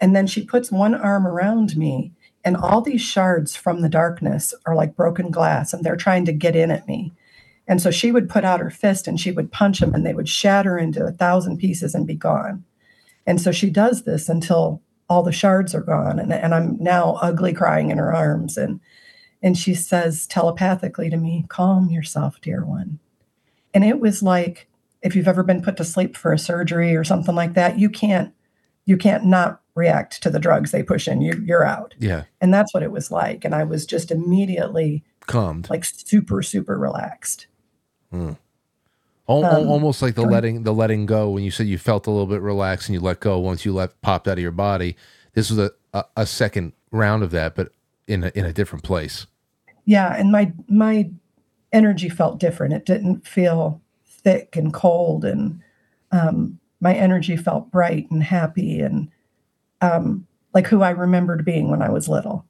And then she puts one arm around me, and all these shards from the darkness are like broken glass, and they're trying to get in at me. And so she would put out her fist, and she would punch them, and they would shatter into 1,000 pieces and be gone. And so she does this until all the shards are gone, and I'm now ugly crying in her arms. And she says telepathically to me, calm yourself, dear one. And it was like, if you've ever been put to sleep for a surgery or something like that, you can't not react to the drugs they push in. You're out. Yeah. And that's what it was like. And I was just immediately calmed, like super, super relaxed. Mm. Almost like the letting go. When you said you felt a little bit relaxed and you let go once you popped out of your body, this was a second round of that, but in a different place. Yeah, and my energy felt different. It didn't feel thick and cold, and my energy felt bright and happy, and like who I remembered being when I was little.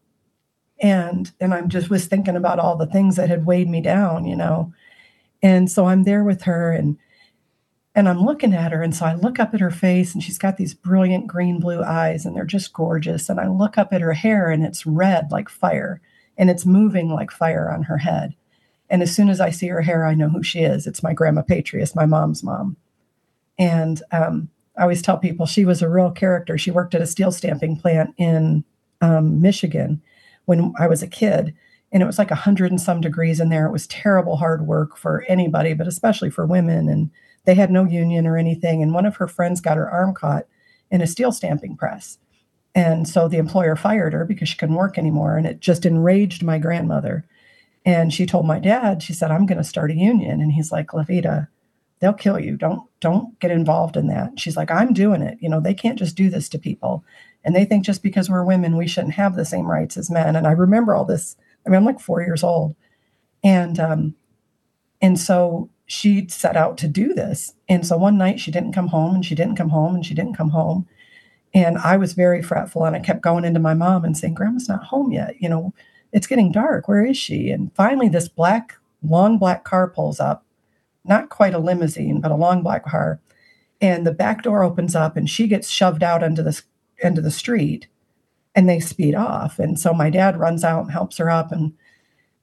And I just was thinking about all the things that had weighed me down, you know. And so I'm there with her, and I'm looking at her. And so I look up at her face, and she's got these brilliant green blue eyes, and they're just gorgeous. And I look up at her hair, and it's red like fire, and it's moving like fire on her head. And as soon as I see her hair, I know who she is. It's my grandma Patrius, my mom's mom. And I always tell people she was a real character. She worked at a steel stamping plant in Michigan when I was a kid. And it was like 100 and some degrees in there. It was terrible hard work for anybody, but especially for women. And they had no union or anything. And one of her friends got her arm caught in a steel stamping press. And so the employer fired her because she couldn't work anymore. And it just enraged my grandmother. And she told my dad, she said, I'm going to start a union. And he's like, Levita, they'll kill you. Don't get involved in that. She's like, I'm doing it. You know, they can't just do this to people. And they think just because we're women, we shouldn't have the same rights as men. And I remember all this. I mean, I'm like 4 years old. And so she set out to do this. And so one night she didn't come home, and she didn't come home, and she didn't come home. And I was very fretful, and I kept going into my mom and saying, Grandma's not home yet. You know, it's getting dark. Where is she? And finally this long black car pulls up, not quite a limousine, but a long black car. And the back door opens up, and she gets shoved out into the street. And they speed off. And so my dad runs out and helps her up. And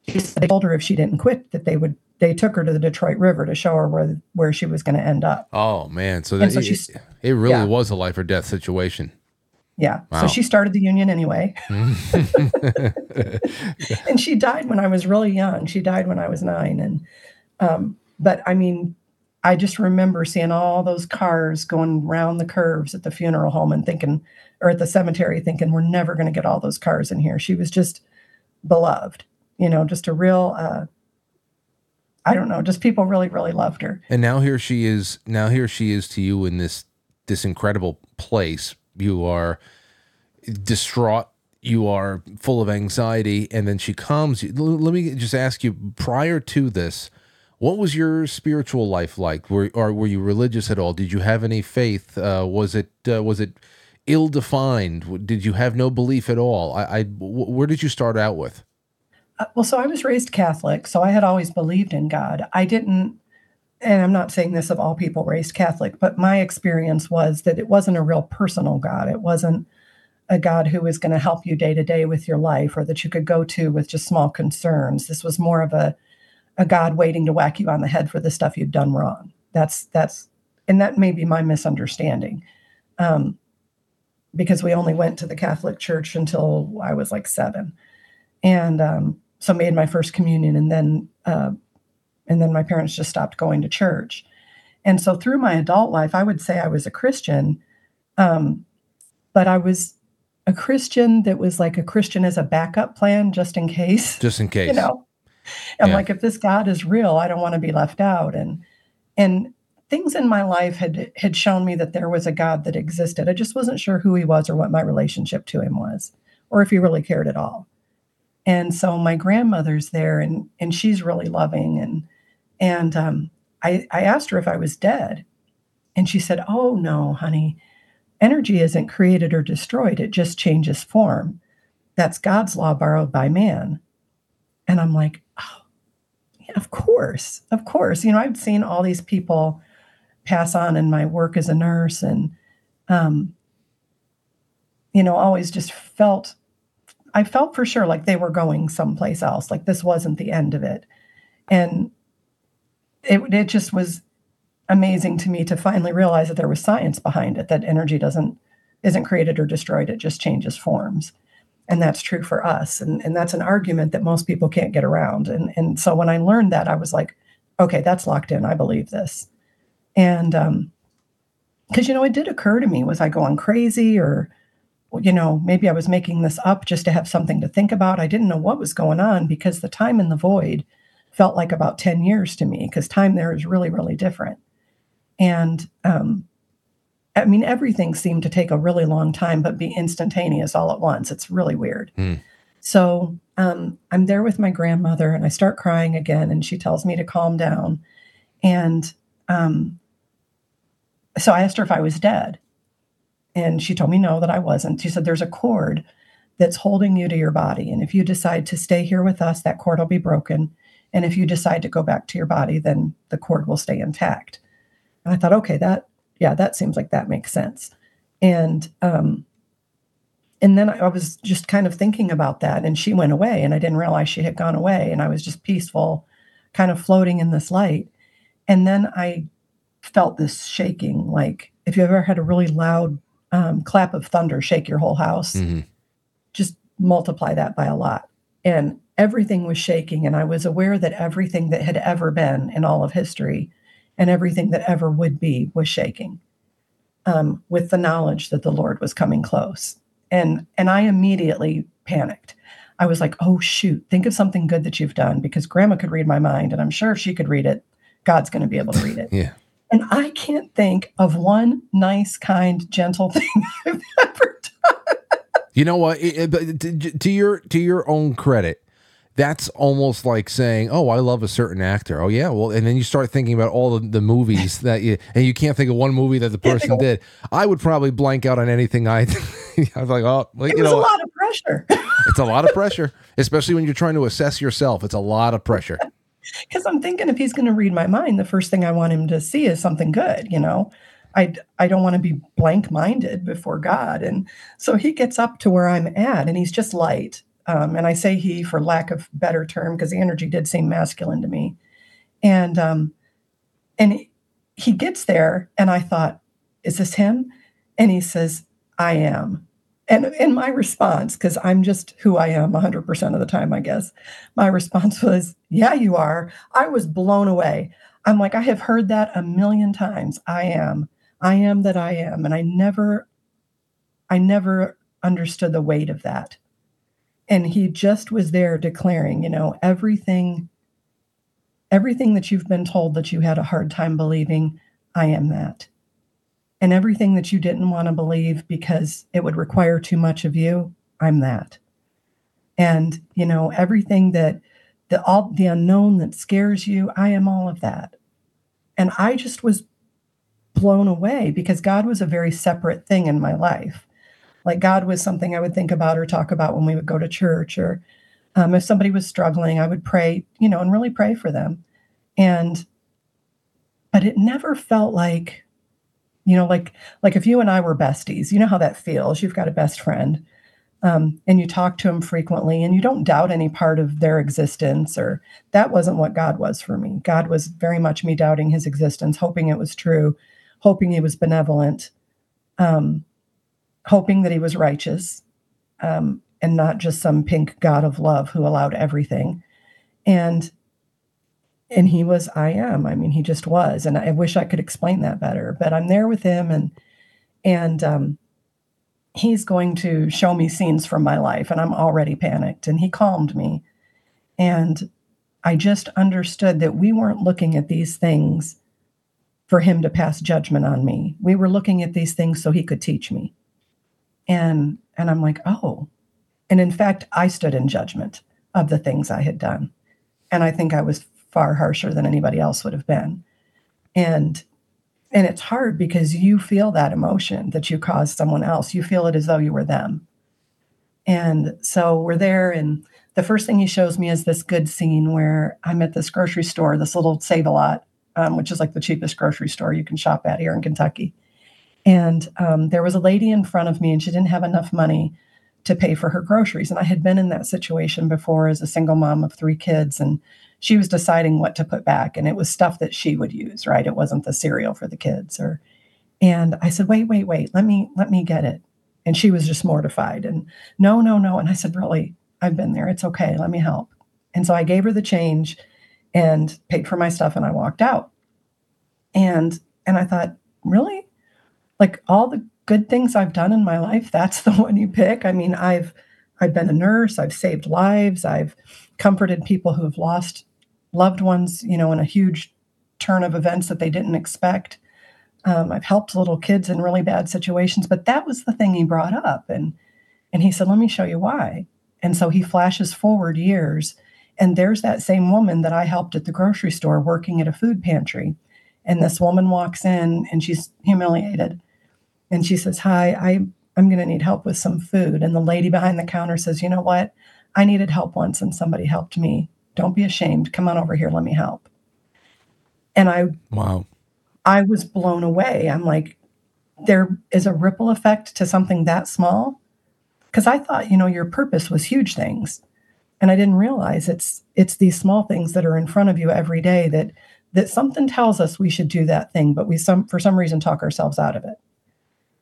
she said they told her if she didn't quit, that they took her to the Detroit River to show her where she was going to end up. Oh, man. So it really was a life or death situation. Yeah. Wow. So she started the union anyway. And she died when I was really young. She died when I was 9. And, but I mean, I just remember seeing all those cars going round the curves at the funeral home and thinking, or at the cemetery thinking, we're never going to get all those cars in here. She was just beloved, you know, just a real, I don't know, just people really, really loved her. And now here she is to you in this incredible place. You are distraught. you are full of anxiety, and then she calms you. Let me just ask you, prior to this, what was your spiritual life like? Were you religious at all? Did you have any faith? Was it ill-defined? Did you have no belief at all? Where did you start out with? Well, so I was raised Catholic, so I had always believed in God. I didn't, and I'm not saying this of all people raised Catholic, but my experience was that it wasn't a real personal God. It wasn't a God who is going to help you day to day with your life, or that you could go to with just small concerns. This was more of a God waiting to whack you on the head for the stuff you've done wrong. That's, and that may be my misunderstanding, because we only went to the Catholic Church until I was like 7, and so made my first communion, and then my parents just stopped going to church, and so through my adult life, I would say I was a Christian, but I was a Christian that was like a Christian as a backup plan, just in case, you know. I'm like, if this God is real, I don't want to be left out. And things in my life had shown me that there was a God that existed. I just wasn't sure who he was or what my relationship to him was, or if he really cared at all. And so my grandmother's there, and she's really loving. And I asked her if I was dead, and she said, "Oh no, honey, energy isn't created or destroyed. It just changes form. That's God's law borrowed by man." And I'm like, oh, yeah, of course. You know, I've seen all these people pass on in my work as a nurse, and, you know, always just I felt for sure like they were going someplace else, like this wasn't the end of it. And it just was amazing to me to finally realize that there was science behind it, that energy isn't created or destroyed. It just changes forms. And that's true for us. And that's an argument that most people can't get around. And so when I learned that, I was like, okay, that's locked in. I believe this. And because, you know, it did occur to me, was I going crazy, or, you know, maybe I was making this up just to have something to think about. I didn't know what was going on, because the time in the void felt like about 10 years to me, because time there is really, really different. And I mean, everything seemed to take a really long time, but be instantaneous all at once. It's really weird. Mm. So I'm there with my grandmother, and I start crying again, and she tells me to calm down. And so I asked her if I was dead, and she told me no, that I wasn't. She said, there's a cord that's holding you to your body, and if you decide to stay here with us, that cord will be broken. And if you decide to go back to your body, then the cord will stay intact. And I thought, okay, that seems like that makes sense. And then I was just kind of thinking about that, and she went away, and I didn't realize she had gone away, and I was just peaceful, kind of floating in this light. And then I felt this shaking, like if you ever had a really loud clap of thunder shake your whole house, mm-hmm. just multiply that by a lot. And everything was shaking, and I was aware that everything that had ever been in all of history and everything that ever would be was shaking, with the knowledge that the Lord was coming close. And I immediately panicked. I was like, oh, shoot, think of something good that you've done, because Grandma could read my mind, and I'm sure if she could read it, God's going to be able to read it. Yeah. And I can't think of one nice, kind, gentle thing I've ever done. You know what? To your own credit, that's almost like saying, oh, I love a certain actor. Oh, yeah. Well, and then you start thinking about all the movies and you can't think of one movie that the person did. I would probably blank out on anything. I was like, oh, like, you know, it's a lot of pressure. It's a lot of pressure, especially when you're trying to assess yourself. It's a lot of pressure. Because I'm thinking, if he's going to read my mind, the first thing I want him to see is something good. You know, I don't want to be blank minded before God. And so he gets up to where I'm at, and he's just light. And I say he for lack of better term, because the energy did seem masculine to me. And he gets there, and I thought, is this him? And he says, I am. And my response, because I'm just who I am 100% of the time, I guess, my response was, yeah, you are. I was blown away. I'm like, I have heard that a million times. I am that I am. And I never understood the weight of that. And he just was there declaring, you know, everything that you've been told that you had a hard time believing, I am that. And everything that you didn't want to believe because it would require too much of you, I'm that. And, you know, everything that the unknown that scares you, I am all of that. And I just was blown away because God was a very separate thing in my life. Like God was something I would think about or talk about when we would go to church, or if somebody was struggling, I would pray, you know, and really pray for them. But it never felt like, you know, like if you and I were besties, you know how that feels. You've got a best friend, and you talk to them frequently and you don't doubt any part of their existence, or that wasn't what God was for me. God was very much me doubting his existence, hoping it was true, hoping he was benevolent, hoping that he was righteous, and not just some pink God of love who allowed everything. And he was, I am. I mean, he just was. And I wish I could explain that better, but I'm there with him, and he's going to show me scenes from my life, and I'm already panicked, and he calmed me. And I just understood that we weren't looking at these things for him to pass judgment on me. We were looking at these things so he could teach me. And I'm like, oh, and in fact, I stood in judgment of the things I had done. And I think I was far harsher than anybody else would have been. And it's hard because you feel that emotion that you caused someone else. You feel it as though you were them. And so we're there. And the first thing he shows me is this good scene where I'm at this grocery store, this little Save-A-Lot, which is like the cheapest grocery store you can shop at here in Kentucky. And there was a lady in front of me, and she didn't have enough money to pay for her groceries. And I had been in that situation before as a single mom of 3 kids, and she was deciding what to put back. And it was stuff that she would use, right? It wasn't the cereal for the kids. And I said, wait, let me get it. And she was just mortified. And no. And I said, really, I've been there. It's okay. Let me help. And so I gave her the change and paid for my stuff, and I walked out. And I thought, really? Like all the good things I've done in my life, that's the one you pick? I mean, I've been a nurse, I've saved lives, I've comforted people who have lost loved ones, you know, in a huge turn of events that they didn't expect. I've helped little kids in really bad situations, but that was the thing he brought up. And he said, let me show you why. And so he flashes forward years, and there's that same woman that I helped at the grocery store working at a food pantry. And this woman walks in, and she's humiliated. And she says, hi, I'm going to need help with some food. And the lady behind the counter says, you know what? I needed help once and somebody helped me. Don't be ashamed. Come on over here. Let me help. And I was blown away. I'm like, there is a ripple effect to something that small. Because I thought, you know, your purpose was huge things. And I didn't realize it's these small things that are in front of you every day that something tells us we should do that thing, but we for some reason talk ourselves out of it.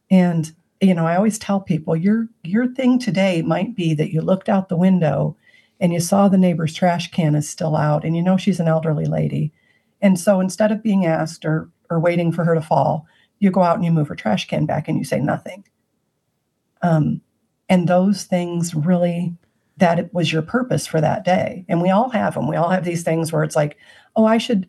And, you know, I always tell people your thing today might be that you looked out the window and you saw the neighbor's trash can is still out, and you know she's an elderly lady. And so instead of being asked or waiting for her to fall, you go out and you move her trash can back and you say nothing. And those things really, that it was your purpose for that day. And we all have them. We all have these things where it's like, oh, I should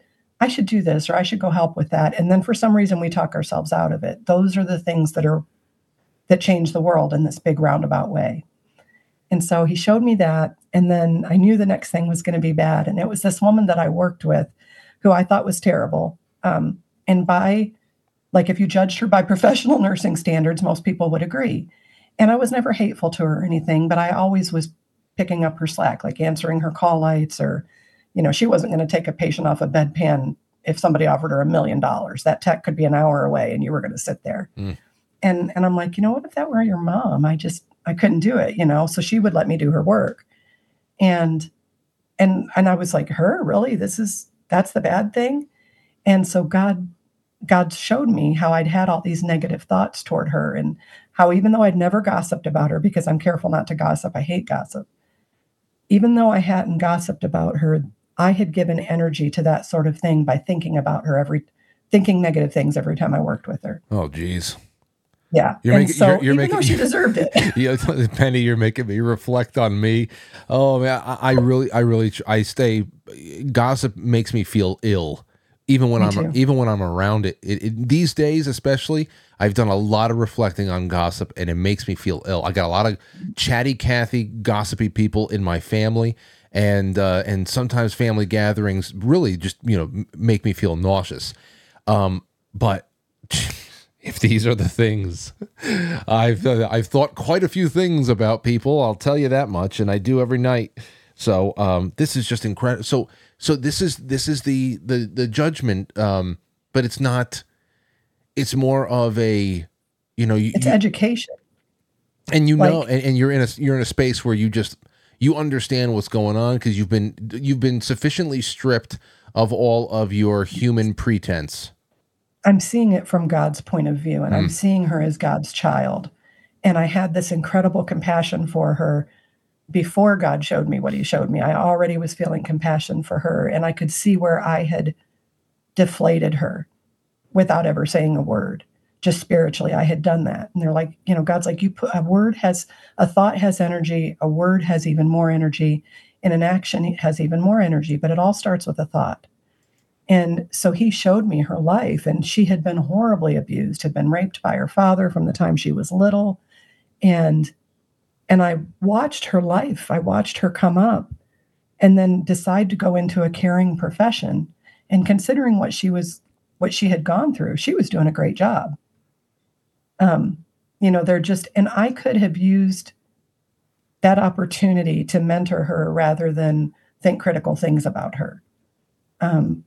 do this, or I should go help with that. And then for some reason, we talk ourselves out of it. Those are the things that change the world in this big roundabout way. And so he showed me that. And then I knew the next thing was going to be bad. And it was this woman that I worked with who I thought was terrible. And if you judged her by professional nursing standards, most people would agree. And I was never hateful to her or anything, but I always was picking up her slack, like answering her call lights, or, you know, she wasn't going to take a patient off a bedpan if somebody offered her $1 million. That tech could be an hour away and you were going to sit there. And I'm like, you know what, if that were your mom, I couldn't do it, you know? So she would let me do her work. And I was like, her, really? That's the bad thing. And so God showed me how I'd had all these negative thoughts toward her, and how, even though I'd never gossiped about her, because I'm careful not to gossip, I hate gossip. Even though I hadn't gossiped about her, I had given energy to that sort of thing by thinking about her, thinking negative things every time I worked with her. Oh, geez. Yeah. Even though she deserved it. Yeah, Penny, you're making me reflect on me. Oh man, I really gossip makes me feel ill. even when I'm around it. These days, especially, I've done a lot of reflecting on gossip, and it makes me feel ill. I got a lot of chatty Cathy, gossipy people in my family, and sometimes family gatherings really just make me feel nauseous. But if these are the things, I've thought quite a few things about people. I'll tell you that much, and I do every night. So this is just incredible. So this is the judgment, but it's not. It's more of a, it's education, and you're in a space where you understand what's going on because you've been sufficiently stripped of all of your human pretense. I'm seeing it from God's point of view, and I'm seeing her as God's child, and I had this incredible compassion for her. Before God showed me what he showed me, I already was feeling compassion for her, and I could see where I had deflated her without ever saying a word. Just spiritually, I had done that. And they're like, God's like, a thought has energy, a word has even more energy, and an action has even more energy, but it all starts with a thought. And so he showed me her life, and she had been horribly abused, had been raped by her father from the time she was little. And I watched her life. I watched her come up and then decide to go into a caring profession. And considering what she had gone through, she was doing a great job. And I could have used that opportunity to mentor her rather than think critical things about her. I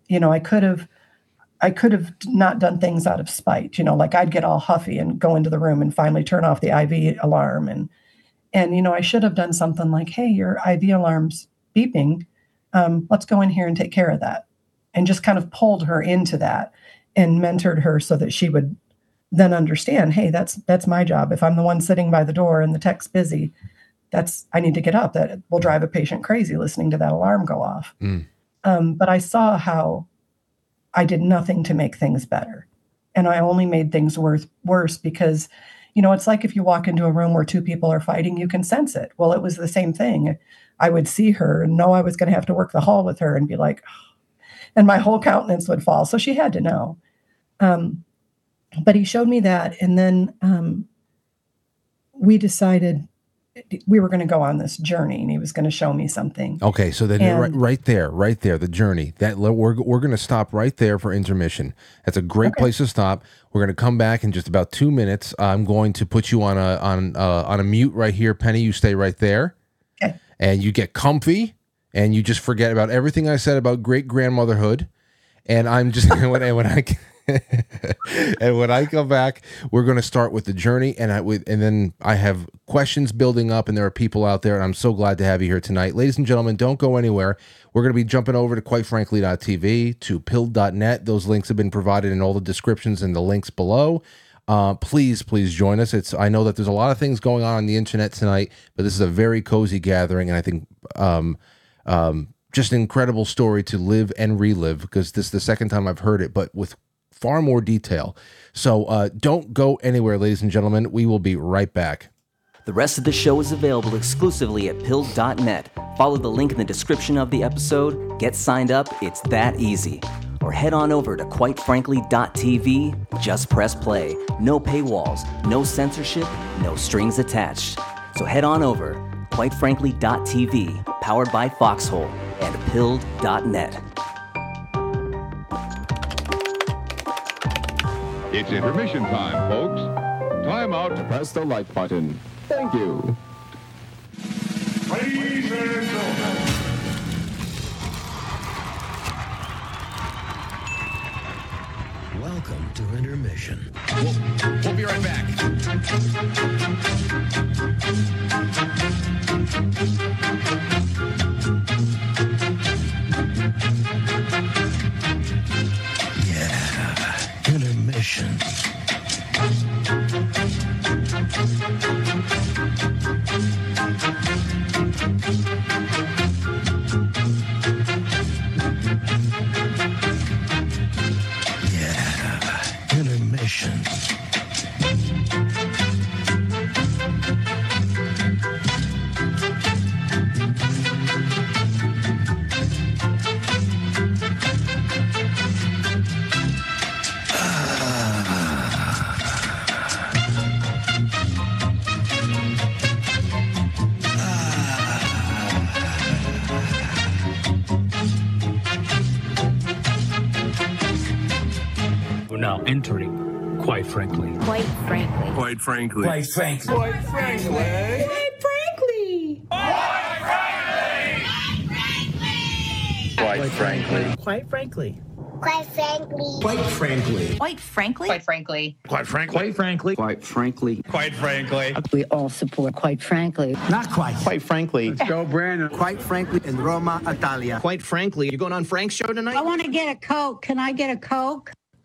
could have not done things out of spite, like I'd get all huffy and go into the room and finally turn off the IV alarm. And I should have done something like, hey, your IV alarm's beeping. Let's go in here and take care of that. And just kind of pulled her into that and mentored her so that she would then understand, hey, that's my job. If I'm the one sitting by the door and the tech's busy, I need to get up. That will drive a patient crazy listening to that alarm go off. Mm. But I saw how I did nothing to make things better. And I only made things worse because it's like if you walk into a room where two people are fighting, you can sense it. Well, it was the same thing. I would see her and know I was going to have to work the hall with her and be like, oh, and my whole countenance would fall. So she had to know. But he showed me that. And then we decided we were going to go on this journey and he was going to show me something. Okay. So then right there, the journey that we're going to stop right there for intermission. That's a great place to stop. We're going to come back in just about 2 minutes. I'm going to put you on a mute right here. Penny, you stay right there and you get comfy and you just forget about everything I said about great grandmotherhood. And I'm just when I come back, we're going to start with the journey, and then I have questions building up, and there are people out there, and I'm so glad to have you here tonight. Ladies and gentlemen, don't go anywhere. We're going to be jumping over to QuiteFrankly.tv, to Pilled.net. Those links have been provided in all the descriptions and the links below. Please join us. I know that there's a lot of things going on the internet tonight, but this is a very cozy gathering, and I think just an incredible story to live and relive, because this is the second time I've heard it, but with far more detail. So don't go anywhere, ladies and gentlemen. We will be right back. The rest of the show is available exclusively at Pilled.net. Follow the link in the description of the episode. Get signed up. It's that easy. Or head on over to QuiteFrankly.tv. Just press play. No paywalls. No censorship. No strings attached. So head on over. QuiteFrankly.tv. Powered by Foxhole and Pilled.net. It's intermission time, folks. Time out to press the like button. Thank you. Ladies and gentlemen. Welcome to intermission. We'll be right back. now entering Quite Frankly. Quite Frankly. Quite Frankly. Quite Frankly. Quite Frankly. Quite Frankly. Quite Frankly. Quite Frankly. Quite frankly. Quite frankly. Quite frankly. Quite frankly. Quite frankly. Quite frankly. Quite frankly. Quite frankly. We all support Quite Frankly. Not quite. Quite frankly. Let's go, Brandon. Quite Frankly in Roma, Italia. Quite frankly. You going on Frank's show tonight? I want to get a Coke. Can I get a Coke?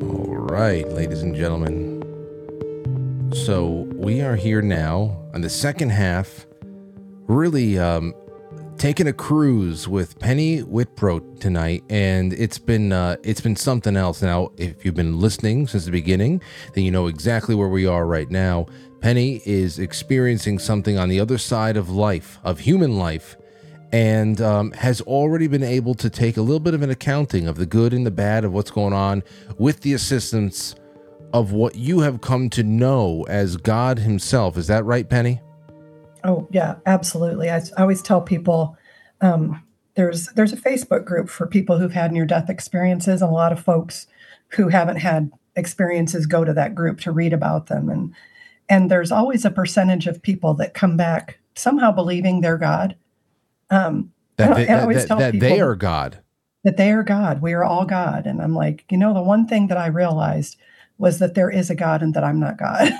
All right, ladies and gentlemen. So we are here now on the second half, really taking a cruise with Penny Wittbrodt tonight, and it's been something else. Now, if you've been listening since the beginning, then you know exactly where we are right now. Penny is experiencing something on the other side of life, of human life, and has already been able to take a little bit of an accounting of the good and the bad of what's going on with the assistance of what you have come to know as God himself. Is that right, Penny? Oh, yeah, absolutely. I always tell people there's a Facebook group for people who've had near-death experiences, and a lot of folks who haven't had experiences go to that group to read about them. And there's always a percentage of people that come back somehow believing they're God. They are God. That they are God. We are all God. And I'm like, the one thing that I realized was that there is a God and that I'm not God.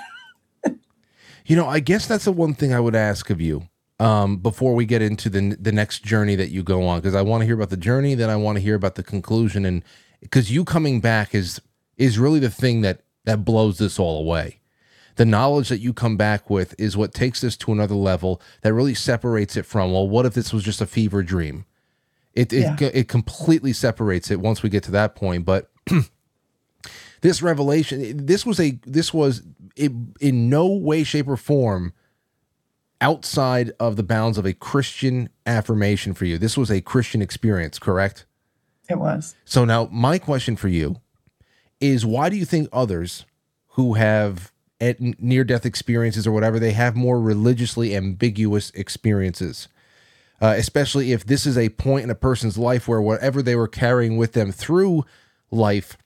I guess that's the one thing I would ask of you before we get into the next journey that you go on, because I want to hear about the journey, then I want to hear about the conclusion, and because you coming back is really the thing that blows this all away. The knowledge that you come back with is what takes this to another level that really separates it from, well, what if this was just a fever dream? It completely separates it once we get to that point, but this revelation, this was in no way, shape, or form outside of the bounds of a Christian affirmation for you. This was a Christian experience, correct? It was. So now my question for you is, why do you think others who have near-death experiences or whatever, they have more religiously ambiguous experiences? Especially if this is a point in a person's life where whatever they were carrying with them through life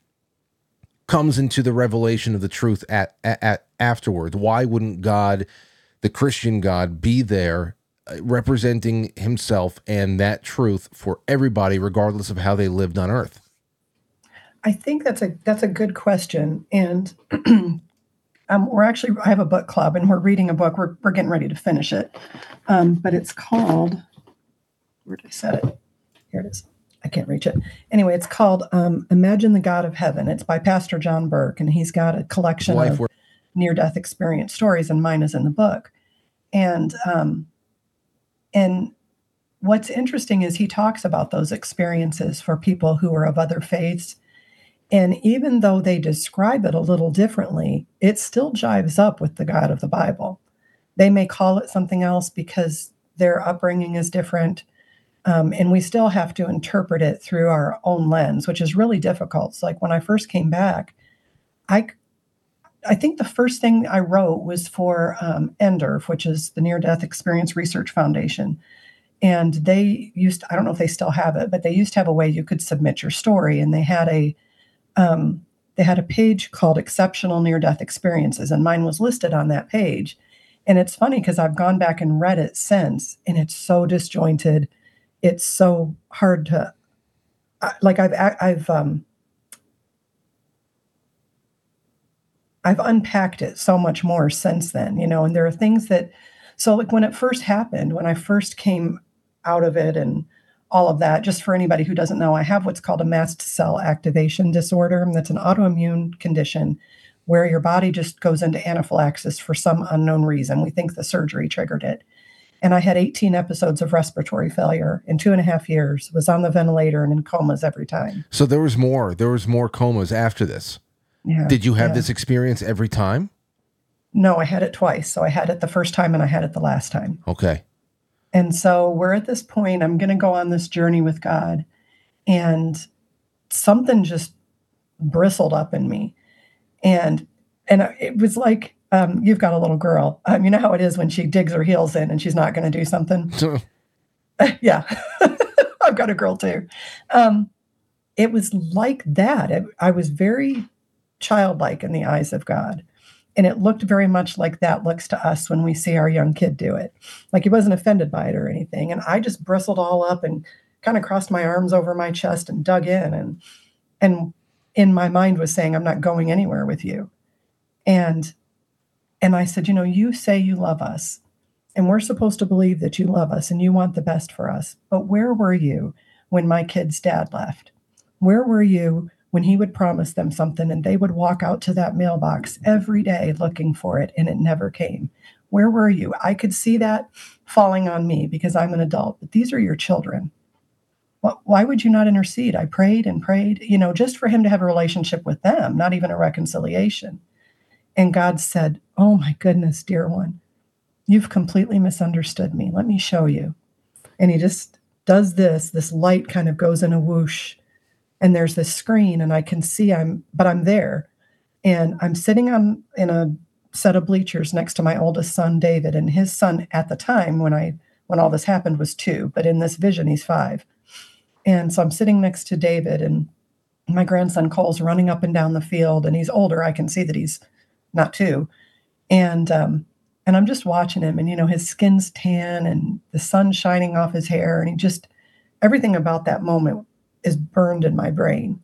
comes into the revelation of the truth at afterward. Why wouldn't God, the Christian God, be there representing himself and that truth for everybody, regardless of how they lived on earth? I think that's a good question. And I have a book club and we're reading a book. We're getting ready to finish it. But it's called, where did I set it? Here it is. I can't reach it. Anyway, it's called Imagine the God of Heaven. It's by Pastor John Burke, and he's got a collection of near-death experience stories, and mine is in the book. And what's interesting is he talks about those experiences for people who are of other faiths. And even though they describe it a little differently, it still jives up with the God of the Bible. They may call it something else because their upbringing is different. And we still have to interpret it through our own lens, which is really difficult. So, like when I first came back, I think the first thing I wrote was for Enderf, which is the Near-Death Experience Research Foundation. And they I don't know if they still have it, but they used to have a way you could submit your story. And they had a page called Exceptional Near-Death Experiences, and mine was listed on that page. And it's funny because I've gone back and read it since, and it's so disjointed. It's so hard to, like I've unpacked it so much more since then, and there are things that, so like when it first happened, when I first came out of it and all of that, just for anybody who doesn't know, I have what's called a mast cell activation disorder. That's an autoimmune condition where your body just goes into anaphylaxis for some unknown reason. We think the surgery triggered it. And I had 18 episodes of respiratory failure in 2.5 years, was on the ventilator and in comas every time. So there was more comas after this. Yeah. Did you have this experience every time? No, I had it twice. So I had it the first time and I had it the last time. Okay. And so we're at this point, I'm going to go on this journey with God. And something just bristled up in me. And it was like, you've got a little girl. You know how it is when she digs her heels in and she's not going to do something? Yeah. I've got a girl too. It was like that. I was very childlike in the eyes of God. And it looked very much like that looks to us when we see our young kid do it. Like he wasn't offended by it or anything. And I just bristled all up and kind of crossed my arms over my chest and dug in. And in my mind was saying, I'm not going anywhere with you. And I said, you know, you say you love us. And we're supposed to believe that you love us and you want the best for us. But where were you when my kid's dad left? Where were you when he would promise them something and they would walk out to that mailbox every day looking for it and it never came? Where were you? I could see that falling on me because I'm an adult, but these are your children. Why would you not intercede? I prayed and prayed, you know, just for him to have a relationship with them, not even a reconciliation. And God said, oh my goodness, dear one, you've completely misunderstood me. Let me show you. And he just does this light kind of goes in a whoosh. And there's this screen and I can see I'm there and I'm sitting in a set of bleachers next to my oldest son, David, and his son at the time when all this happened was 2, but in this vision, he's 5. And so I'm sitting next to David and my grandson Cole's running up and down the field and he's older. I can see that he's not 2. And I'm just watching him and, you know, his skin's tan and the sun shining off his hair and he just, everything about that moment is burned in my brain.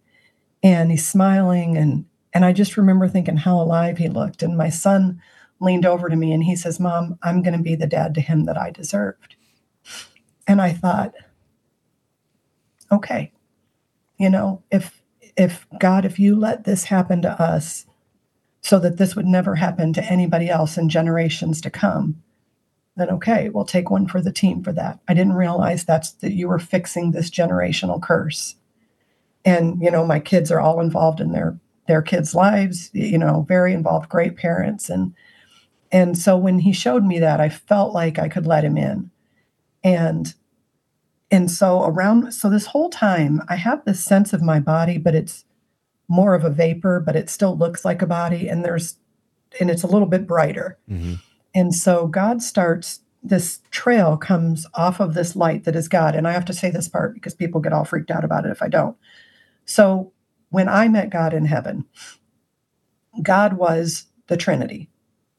And he's smiling and I just remember thinking how alive he looked. And my son leaned over to me and he says, Mom, I'm going to be the dad to him that I deserved. And I thought, okay, you know, if God, if you let this happen to us so that this would never happen to anybody else in generations to come, then okay, we'll take one for the team for that. I didn't realize that you were fixing this generational curse. And, you know, my kids are all involved in their kids' lives, you know, very involved, great parents. And so when he showed me that, I felt like I could let him in. And so so this whole time I have this sense of my body, but it's more of a vapor, but it still looks like a body and it's a little bit brighter. Mm-hmm. And so God starts, this trail comes off of this light that is God. And I have to say this part because people get all freaked out about it if I don't. So when I met God in heaven, God was the Trinity,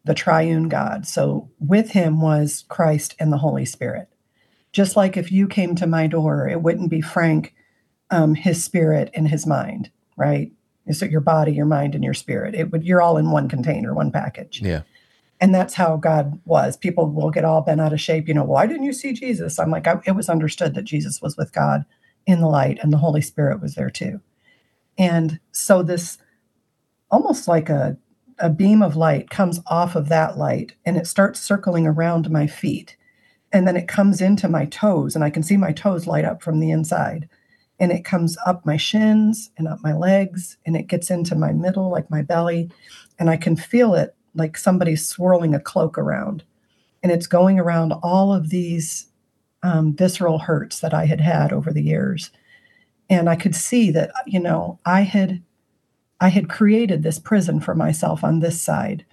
the triune God. So with him was Christ and the Holy Spirit. Just like if you came to my door, it wouldn't be Frank, his spirit and his mind, right? So your body, your mind, and your spirit. You're all in one container, one package. Yeah. And that's how God was. People will get all bent out of shape. You know, why didn't you see Jesus? I'm like, it was understood that Jesus was with God in the light and the Holy Spirit was there too. And so this almost like a beam of light comes off of that light and it starts circling around my feet. And then it comes into my toes and I can see my toes light up from the inside. And it comes up my shins and up my legs and it gets into my middle, like my belly. And I can feel it like somebody's swirling a cloak around and it's going around all of these visceral hurts that I had had over the years. And I could see that, you know, I had created this prison for myself on this side.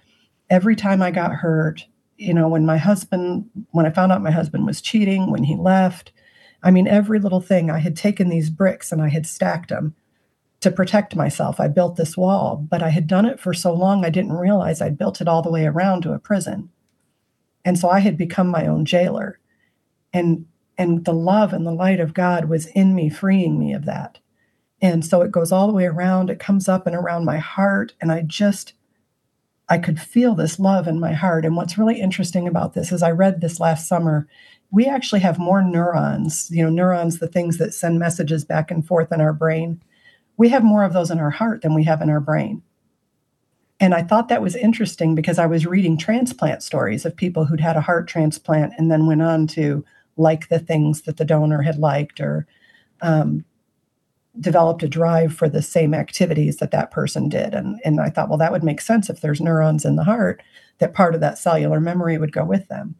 Every time I got hurt, you know, when I found out my husband was cheating, when he left, I mean, every little thing, I had taken these bricks and I had stacked them to protect myself. I built this wall, but I had done it for so long, I didn't realize I'd built it all the way around to a prison. And so I had become my own jailer. And the love and the light of God was in me, freeing me of that. And so it goes all the way around. It comes up and around my heart. And I could feel this love in my heart. And what's really interesting about this is I read this last summer, we actually have more neurons, you know, neurons, the things that send messages back and forth in our brain. We have more of those in our heart than we have in our brain. And I thought that was interesting because I was reading transplant stories of people who'd had a heart transplant and then went on to like the things that the donor had liked or developed a drive for the same activities that that person did. And I thought, well, that would make sense if there's neurons in the heart, that part of that cellular memory would go with them.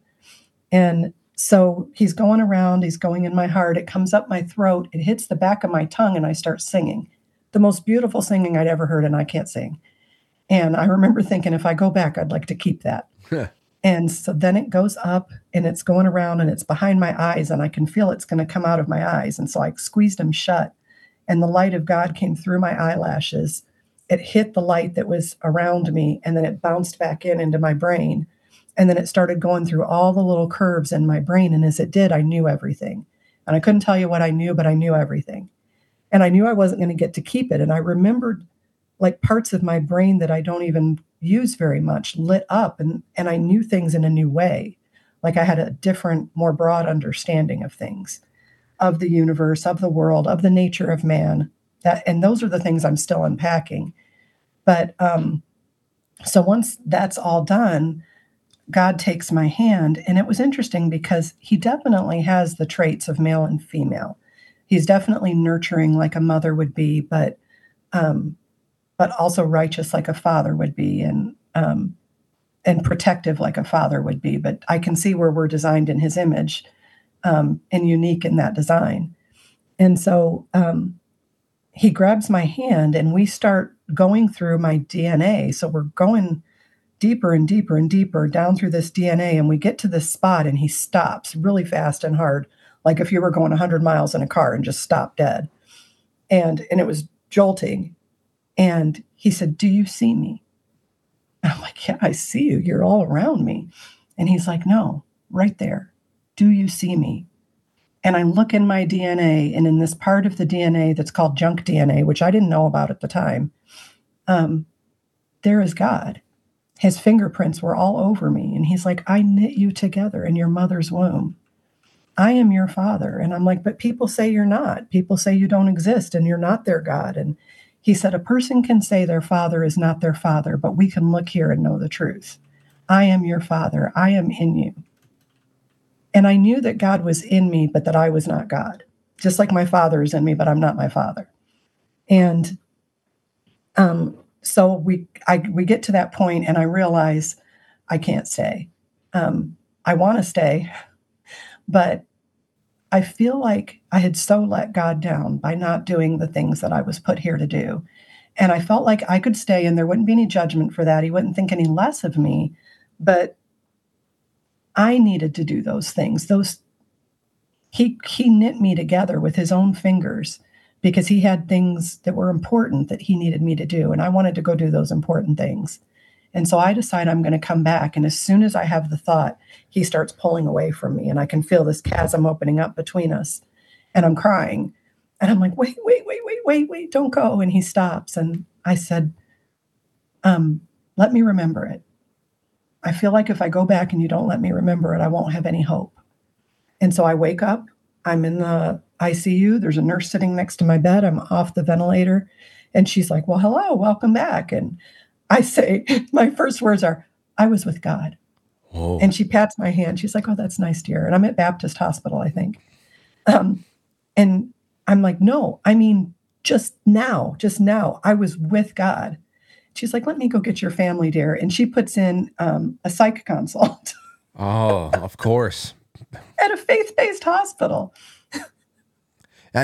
And so he's going around, he's going in my heart, it comes up my throat, it hits the back of my tongue, and I start singing. The most beautiful singing I'd ever heard, and I can't sing. And I remember thinking, if I go back, I'd like to keep that. And so then it goes up, and it's going around, and it's behind my eyes, and I can feel it's going to come out of my eyes. And so I squeezed them shut, and the light of God came through my eyelashes. It hit the light that was around me, and then it bounced back into my brain. And then it started going through all the little curves in my brain. And as it did, I knew everything. And I couldn't tell you what I knew, but I knew everything. And I knew I wasn't going to get to keep it. And I remembered like parts of my brain that I don't even use very much lit up. And I knew things in a new way. Like I had a different, more broad understanding of things, of the universe, of the world, of the nature of man. And those are the things I'm still unpacking. But so once that's all done, God takes my hand, and it was interesting because he definitely has the traits of male and female. He's definitely nurturing like a mother would be, but also righteous like a father would be, and protective like a father would be. But I can see where we're designed in his image, and unique in that design. And so he grabs my hand, and we start going through my DNA. So we're going deeper and deeper and deeper down through this DNA. And we get to this spot, and he stops really fast and hard, like if you were going 100 miles in a car and just stopped dead. And it was jolting. And he said, "Do you see me?" And I'm like, "Yeah, I see you. You're all around me." And he's like, "No, right there. Do you see me?" And I look in my DNA, and in this part of the DNA that's called junk DNA, which I didn't know about at the time, there is God. His fingerprints were all over me. And he's like, "I knit you together in your mother's womb. I am your father." And I'm like, "But people say you're not. People say you don't exist and you're not their God." And he said, "A person can say their father is not their father, but we can look here and know the truth. I am your father. I am in you." And I knew that God was in me, but that I was not God. Just like my father is in me, but I'm not my father. And so we get to that point, and I realize I can't stay. I want to stay, but I feel like I had so let God down by not doing the things that I was put here to do. And I felt like I could stay, and there wouldn't be any judgment for that. He wouldn't think any less of me, but I needed to do those things. He knit me together with his own fingers, because he had things that were important that he needed me to do. And I wanted to go do those important things. And so I decide I'm going to come back. And as soon as I have the thought, he starts pulling away from me. And I can feel this chasm opening up between us. And I'm crying. And I'm like, wait, don't go. And he stops. And I said, "Let me remember it. I feel like if I go back and you don't let me remember it, I won't have any hope." And so I wake up. I'm in the ICU. There's a nurse sitting next to my bed. I'm off the ventilator. And she's like, "Well, hello, welcome back." And I say, my first words are, "I was with God." Oh. And she pats my hand. She's like, "Oh, that's nice, dear." And I'm at Baptist Hospital, I think. And I'm like, "No, I mean, just now, I was with God." She's like, "Let me go get your family, dear." And she puts in a psych consult. Oh, of course. At a faith-based hospital.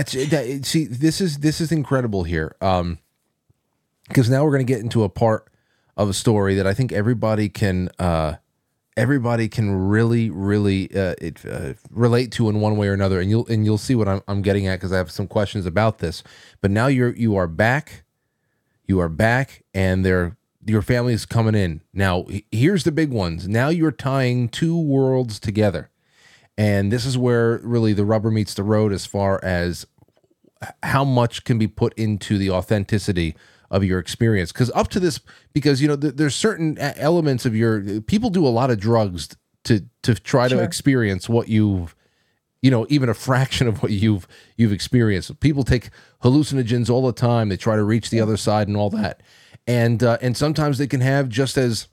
See, this is incredible here, because now we're going to get into a part of a story that I think everybody can really relate to in one way or another, and you'll see what I'm getting at, because I have some questions about this. But now you are back, and your family is coming in. Now here's the big ones. Now you're tying two worlds together. And this is where really the rubber meets the road as far as how much can be put into the authenticity of your experience. Because up to this, because, you know, there's certain elements of people do a lot of drugs to try to experience what you've, you know, even a fraction of what you've experienced. People take hallucinogens all the time. They try to reach the other side and all that. And sometimes they can have just as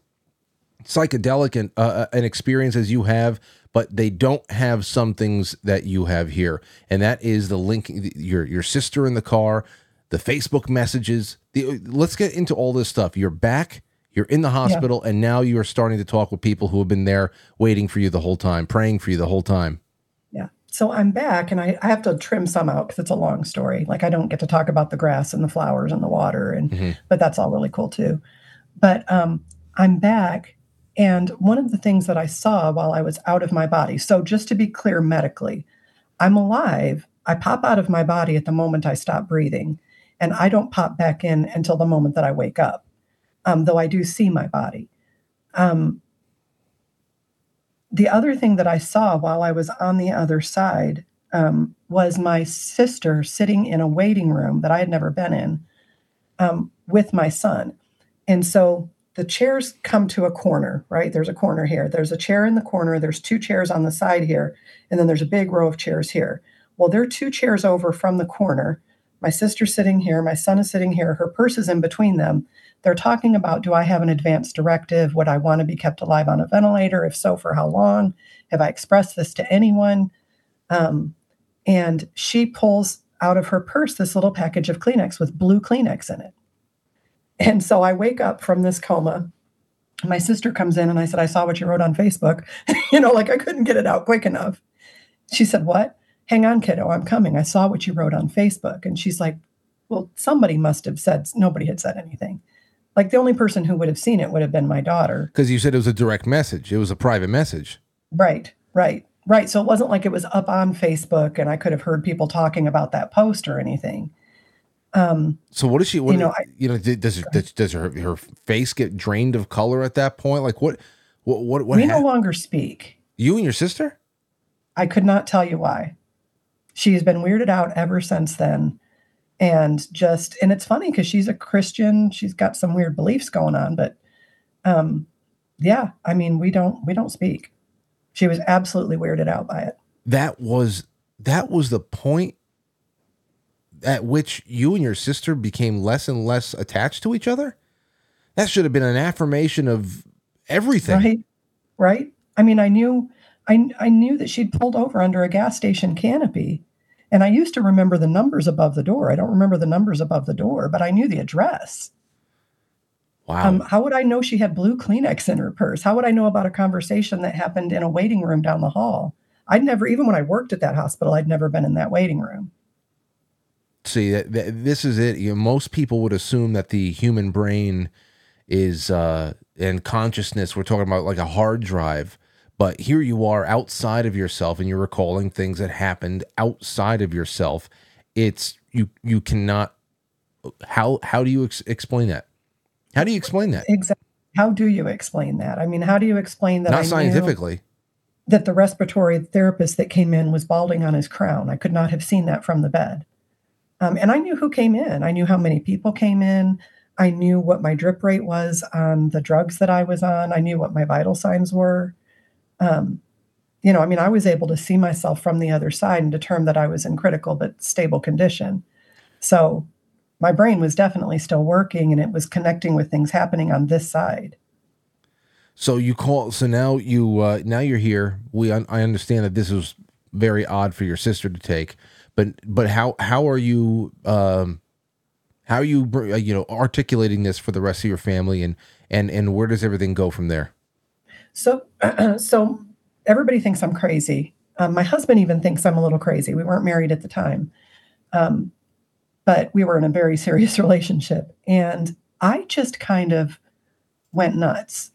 psychedelic an experience as you have, but they don't have some things that you have here. And that is the link, your sister in the car, the Facebook messages. Let's get into all this stuff. You're back, you're in the hospital, and now you are starting to talk with people who have been there waiting for you the whole time, praying for you the whole time. Yeah. So I'm back, and I have to trim some out because it's a long story. Like, I don't get to talk about the grass and the flowers and the water, and but that's all really cool too. But I'm back, and one of the things that I saw while I was out of my body, so just to be clear medically, I'm alive. I pop out of my body at the moment I stop breathing, and I don't pop back in until the moment that I wake up, though I do see my body. The other thing that I saw while I was on the other side was my sister sitting in a waiting room that I had never been in with my son. And so the chairs come to a corner, right? There's a corner here. There's a chair in the corner. There's two chairs on the side here. And then there's a big row of chairs here. Well, there are two chairs over from the corner. My sister's sitting here. My son is sitting here. Her purse is in between them. They're talking about, do I have an advance directive? Would I want to be kept alive on a ventilator? If so, for how long? Have I expressed this to anyone? And she pulls out of her purse this little package of Kleenex with blue Kleenex in it. And so I wake up from this coma. My sister comes in, and I said, I saw what you wrote on Facebook. Like, I couldn't get it out quick enough. She said, what? Hang on, kiddo, I'm coming. I saw what you wrote on Facebook. And she's like, well, somebody must have said, nobody had said anything. Like, the only person who would have seen it would have been my daughter. Because you said it was a direct message. It was a private message. Right. So it wasn't like it was up on Facebook and I could have heard people talking about that post or anything. So what is she, what, does her face get drained of color at that point? Like, what we no longer speak. You and your sister? I could not tell you why. She has been weirded out ever since then. And it's funny because she's a Christian. She's got some weird beliefs going on, but we don't speak. She was absolutely weirded out by it. That was the point at which you and your sister became less and less attached to each other. That should have been an affirmation of everything. Right. I mean, I knew that she'd pulled over under a gas station canopy. And I used to remember the numbers above the door. I don't remember the numbers above the door, but I knew the address. Wow. How would I know she had blue Kleenex in her purse? How would I know about a conversation that happened in a waiting room down the hall? Even when I worked at that hospital, I'd never been in that waiting room. See, this is it. Most people would assume that the human brain is, and consciousness, we're talking about like a hard drive. But here you are outside of yourself, and you're recalling things that happened outside of yourself. It's you cannot. How do you explain that? How do you explain that? Exactly. How do you explain that? I mean, how do you explain that? Not scientifically. That the respiratory therapist that came in was balding on his crown. I could not have seen that from the bed. And I knew who came in. I knew how many people came in. I knew what my drip rate was on the drugs that I was on. I knew what my vital signs were. I was able to see myself from the other side and determine that I was in critical but stable condition. So my brain was definitely still working, and it was connecting with things happening on this side. So now you're here. I understand that this is very odd for your sister to take, but how are you, articulating this for the rest of your family, and where does everything go from there? So everybody thinks I'm crazy. My husband even thinks I'm a little crazy. We weren't married at the time, but we were in a very serious relationship. And I just kind of went nuts.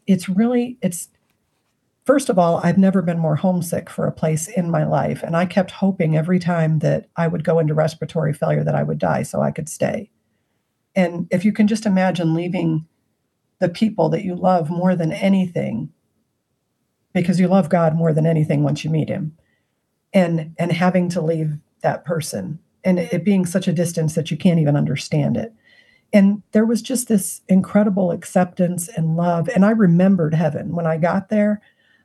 First of all, I've never been more homesick for a place in my life. And I kept hoping every time that I would go into respiratory failure that I would die so I could stay. And if you can just imagine leaving the people that you love more than anything, because you love God more than anything once you meet him, and having to leave that person, and it being such a distance that you can't even understand it. And there was just this incredible acceptance and love. And I remembered heaven. When I got there,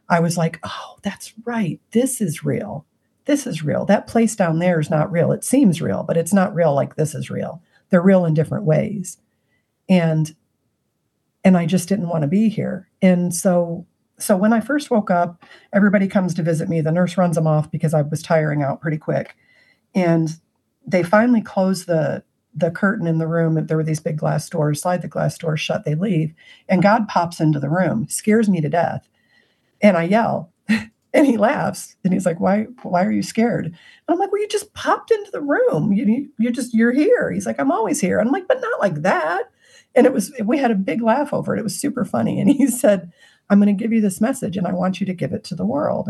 I was like, oh, that's right. This is real. That place down there is not real. It seems real, but it's not real like this is real. They're real in different ways. And I just didn't want to be here. And so So when I first woke up, everybody comes to visit me. The nurse runs them off because I was tiring out pretty quick. And they finally close the curtain in the room. There were these big glass doors, slide the glass door shut, they leave. And God pops into the room, scares me to death. And I yell, and he laughs. And he's like, why are you scared? And I'm like, well, you just popped into the room. You're here. He's like, I'm always here. And I'm like, but not like that. And we had a big laugh over it. It was super funny. And he said, I'm going to give you this message and I want you to give it to the world.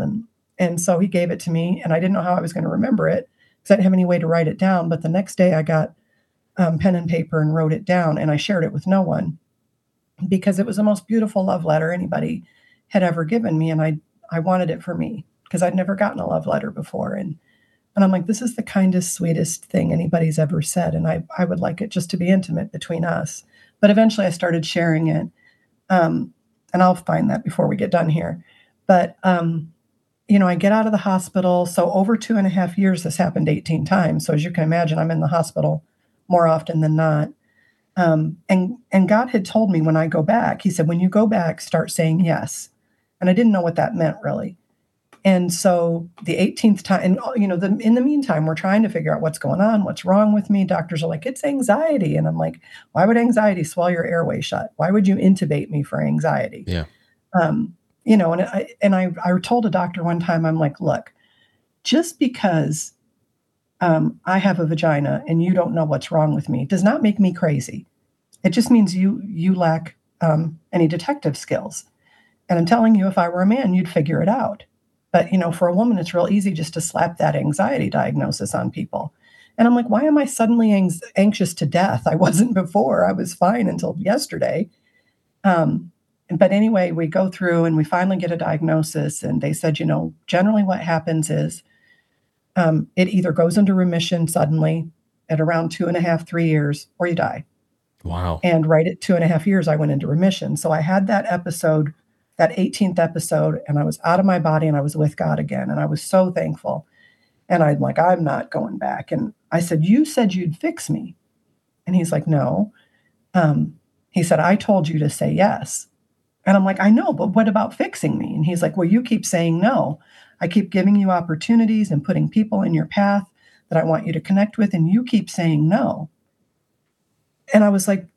And so he gave it to me, and I didn't know how I was going to remember it because I didn't have any way to write it down. But the next day I got pen and paper and wrote it down, and I shared it with no one because it was the most beautiful love letter anybody had ever given me. And I wanted it for me because I'd never gotten a love letter before. And I'm like, this is the kindest, sweetest thing anybody's ever said. And I would like it just to be intimate between us. But eventually I started sharing it. And I'll find that before we get done here. But, I get out of the hospital. So over 2.5 years, this happened 18 times. So as you can imagine, I'm in the hospital more often than not. And God had told me when I go back, he said, when you go back, start saying yes. And I didn't know what that meant really. And so the 18th time, and in the meantime, we're trying to figure out what's going on, what's wrong with me. Doctors are like, it's anxiety. And I'm like, why would anxiety swallow your airway shut? Why would you intubate me for anxiety? Yeah. And I told a doctor one time, I'm like, look, just because I have a vagina and you don't know what's wrong with me does not make me crazy. It just means you lack any detective skills. And I'm telling you, if I were a man, you'd figure it out. But, for a woman, it's real easy just to slap that anxiety diagnosis on people. And I'm like, why am I suddenly anxious to death? I wasn't before. I was fine until yesterday. But anyway, we go through and we finally get a diagnosis. And they said, generally what happens is it either goes into remission suddenly at around 2.5, 3 years, or you die. Wow. And right at 2.5 years, I went into remission. So I had that episode, that 18th episode, and I was out of my body and I was with God again. And I was so thankful. And I'm like, I'm not going back. And I said, you said you'd fix me. And he's like, no. He said, I told you to say yes. And I'm like, I know, but what about fixing me? And he's like, well, you keep saying no. I keep giving you opportunities and putting people in your path that I want you to connect with. And you keep saying no. And I was like,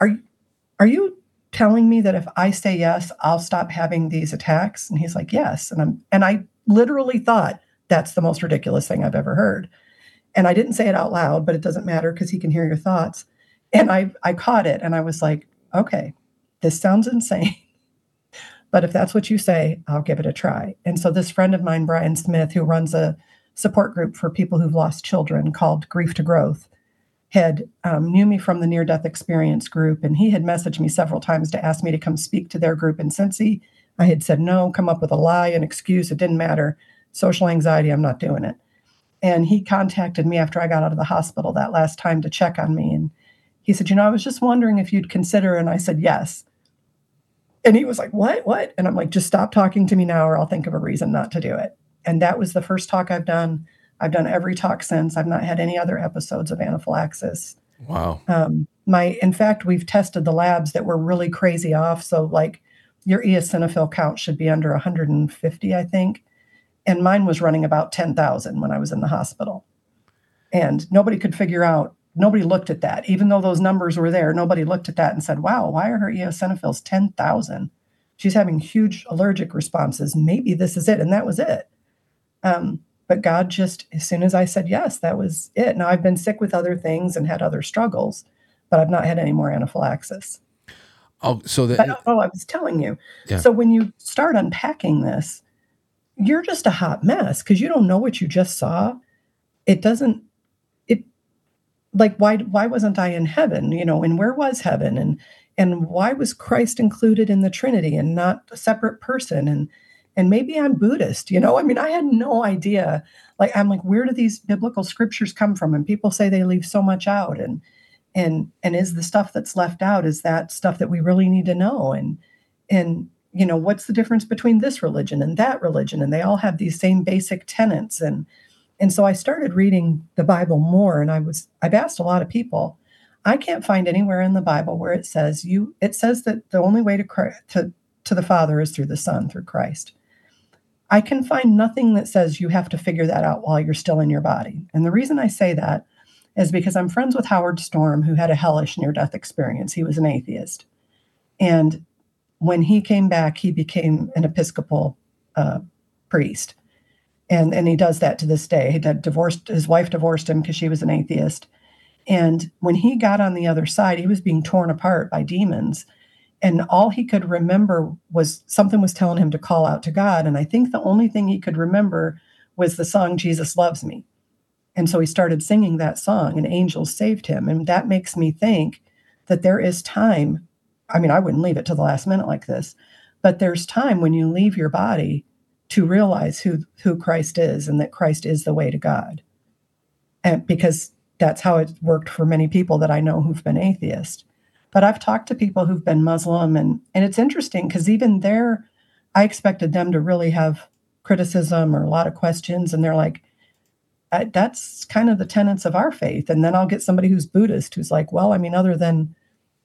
are you telling me that if I say yes, I'll stop having these attacks? And he's like, yes. And I literally thought that's the most ridiculous thing I've ever heard. And I didn't say it out loud, but it doesn't matter because he can hear your thoughts. And I caught it and I was like, okay, this sounds insane. But if that's what you say, I'll give it a try. And so this friend of mine, Brian Smith, who runs a support group for people who've lost children called Grief to Growth, had knew me from the Near-Death Experience group, and he had messaged me several times to ask me to come speak to their group in Cincy. I had said no, come up with a lie, an excuse, it didn't matter. Social anxiety, I'm not doing it. And he contacted me after I got out of the hospital that last time to check on me. And he said, I was just wondering if you'd consider, and I said, yes. And he was like, what? And I'm like, just stop talking to me now or I'll think of a reason not to do it. And that was the first talk I've done. I've done every talk since. I've not had any other episodes of anaphylaxis. Wow. In fact, we've tested the labs that were really crazy off. So like your eosinophil count should be under 150, I think. And mine was running about 10,000 when I was in the hospital. And nobody could figure out, nobody looked at that. Even though those numbers were there, nobody looked at that and said, wow, why are her eosinophils 10,000? She's having huge allergic responses. Maybe this is it. And that was it. But God just, as soon as I said yes, that was it. Now, I've been sick with other things and had other struggles, but I've not had any more anaphylaxis. I was telling you. Yeah. So when you start unpacking this, you're just a hot mess because you don't know what you just saw. Why wasn't I in heaven? And where was heaven? And why was Christ included in the Trinity and not a separate person? And maybe I'm Buddhist, I had no idea. Like, I'm like, where do these biblical scriptures come from? And people say they leave so much out. And is the stuff that's left out, is that stuff that we really need to know? And what's the difference between this religion and that religion? And they all have these same basic tenets. And so I started reading the Bible more, and I've asked a lot of people, I can't find anywhere in the Bible where it says that the only way to to the Father is through the Son, through Christ. I can find nothing that says you have to figure that out while you're still in your body. And the reason I say that is because I'm friends with Howard Storm, who had a hellish near-death experience. He was an atheist. And when he came back, he became an Episcopal priest. And he does that to this day. His wife divorced him because she was an atheist. And when he got on the other side, he was being torn apart by demons. And all he could remember was something was telling him to call out to God. And I think the only thing he could remember was the song, Jesus Loves Me. And so he started singing that song, and angels saved him. And that makes me think that there is time. I mean, I wouldn't leave it to the last minute like this, but there's time when you leave your body to realize who Christ is, and that Christ is the way to God. And because that's how it worked for many people that I know who've been atheist. But I've talked to people who've been Muslim, and it's interesting because even there, I expected them to really have criticism or a lot of questions. And they're like, that's kind of the tenets of our faith. And then I'll get somebody who's Buddhist who's like, well, I mean, other than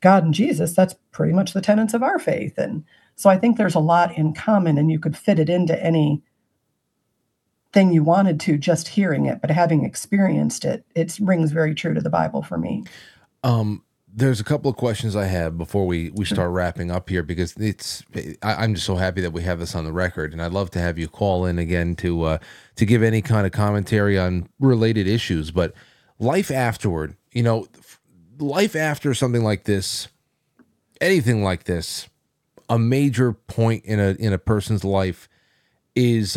God and Jesus, that's pretty much the tenets of our faith. And so I think there's a lot in common, and you could fit it into any thing you wanted to, just hearing it. But having experienced it, it rings very true to the Bible for me. There's a couple of questions I have before we start wrapping up here, because I'm just so happy that we have this on the record, and I'd love to have you call in again to give any kind of commentary on related issues. But life afterward, you know, life after something like this, anything like this, a major point in a person's life is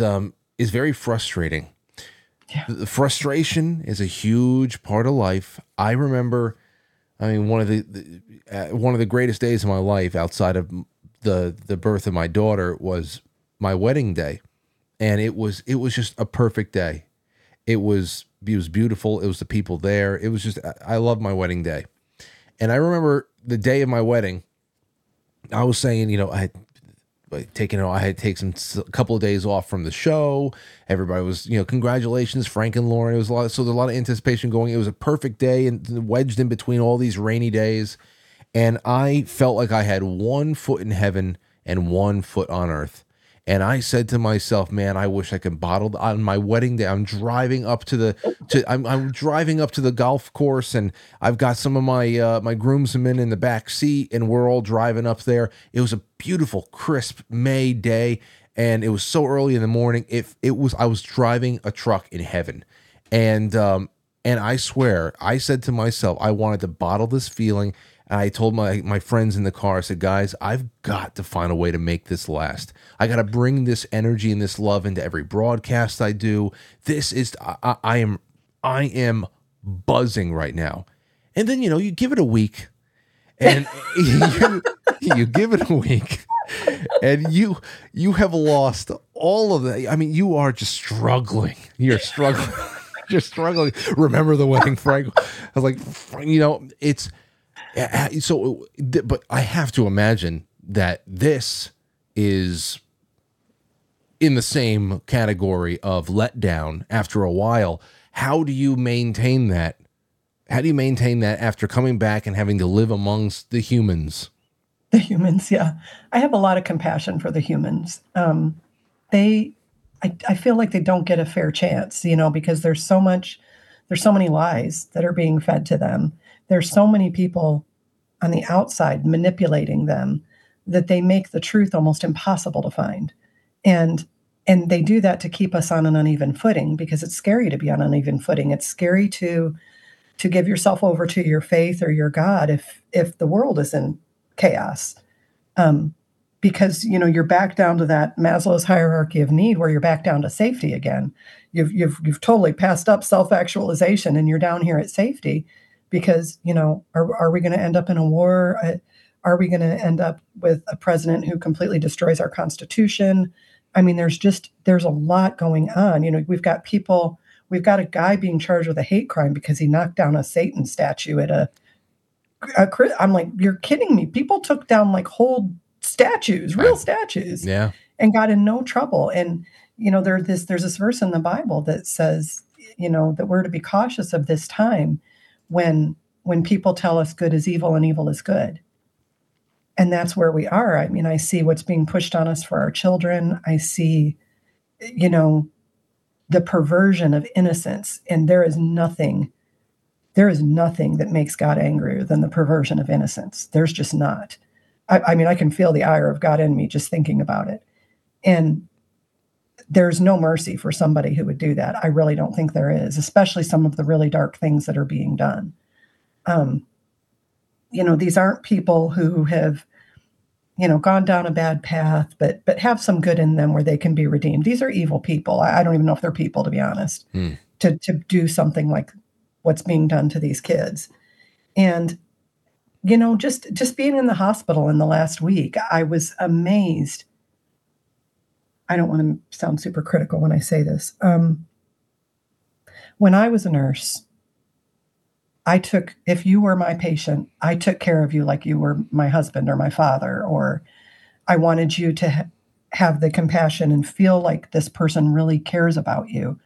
very frustrating. Yeah. The frustration is a huge part of life. I remember. I mean, one of the greatest days of my life outside of the birth of my daughter was my wedding day, and it was just a perfect day. It was beautiful. It was the people there. It was just, I loved my wedding day. And I remember the day of my wedding, I was saying, you know, I had taken a couple of days off from the show. Everybody was, you know, congratulations, Frank and Lauren. It was there's a lot of anticipation going. It was a perfect day, and wedged in between all these rainy days. And I felt like I had one foot in heaven and one foot on earth. And I said to myself, man, I wish I could bottle on my wedding day. I'm driving up to the golf course, and I've got some of my my groomsmen in the back seat, and we're all driving up there. It was a beautiful, crisp May day, and it was so early in the morning. I was driving a truck in heaven, and I swear, I said to myself, I wanted to bottle this feeling. I told my friends in the car, I said, guys, I've got to find a way to make this last. I got to bring this energy and this love into every broadcast I do. I am buzzing right now. And then, you know, you give it a week, and you give it a week, and you have lost all of that. I mean, you are just struggling. You're struggling. You're struggling. Remember the wedding, Frank? I was like, you know, it's... So, but I have to imagine that this is in the same category of letdown after a while. How do you maintain that? How do you maintain that after coming back and having to live amongst the humans? The humans, yeah. I have a lot of compassion for the humans. I feel like they don't get a fair chance, you know, because there's so many lies that are being fed to them. There's so many people on the outside manipulating them that they make the truth almost impossible to find. And they do that to keep us on an uneven footing, because it's scary to be on uneven footing. It's scary to give yourself over to your faith or your God if the world is in chaos. Because, you know, you're back down to that Maslow's hierarchy of need, where you're back down to safety again. You've totally passed up self-actualization, and you're down here at safety. Because, you know, are we going to end up in a war? Are we going to end up with a president who completely destroys our Constitution? I mean, there's a lot going on. You know, we've got a guy being charged with a hate crime because he knocked down a Satan statue at a I'm like, you're kidding me. People took down like whole statues, real statues, yeah, and got in no trouble. And, you know, there's this verse in the Bible that says, you know, that we're to be cautious of this time. When people tell us good is evil and evil is good, And that's where we are. I mean, I see what's being pushed on us for our children. I see, you know, the perversion of innocence. And there is nothing that makes God angrier than the perversion of innocence. There's just not. I mean, I can feel the ire of God in me just thinking about it. And there's no mercy for somebody who would do that. I really don't think there is, especially some of the really dark things that are being done. You know, these aren't people who have, you know, gone down a bad path, but have some good in them where they can be redeemed. These are evil people. I don't even know if they're people, to be honest, to do something like what's being done to these kids. And, you know, just being in the hospital in the last week, I was amazed. I don't want to sound super critical when I say this. When I was a nurse, if you were my patient, I took care of you like you were my husband or my father, or I wanted you to have the compassion and feel like this person really cares about you.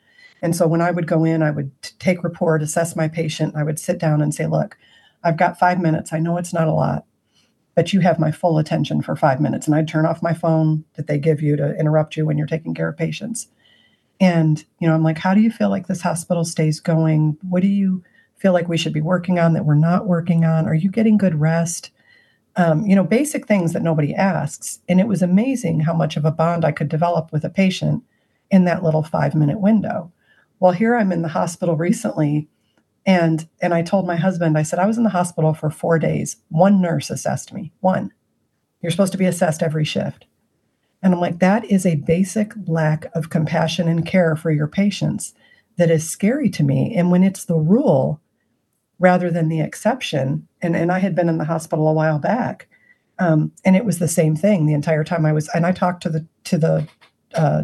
And so when I would go in, I would take report, assess my patient. I would sit down and say, look, I've got 5 minutes. I know it's not a lot, but you have my full attention for 5 minutes. And I'd turn off my phone that they give you to interrupt you when you're taking care of patients. And, you know, I'm like, how do you feel like this hospital stays going? What do you feel like we should be working on that we're not working on? Are you getting good rest? You know, basic things that nobody asks. And it was amazing how much of a bond I could develop with a patient in that little 5 minute window. Well, here I'm in the hospital recently. And I told my husband, I said, I was in the hospital for 4 days. One nurse assessed me. One. You're supposed to be assessed every shift. And I'm like, that is a basic lack of compassion and care for your patients that is scary to me. And when it's the rule rather than the exception. And I had been in the hospital a while back. And it was the same thing the entire time I was, and I talked to the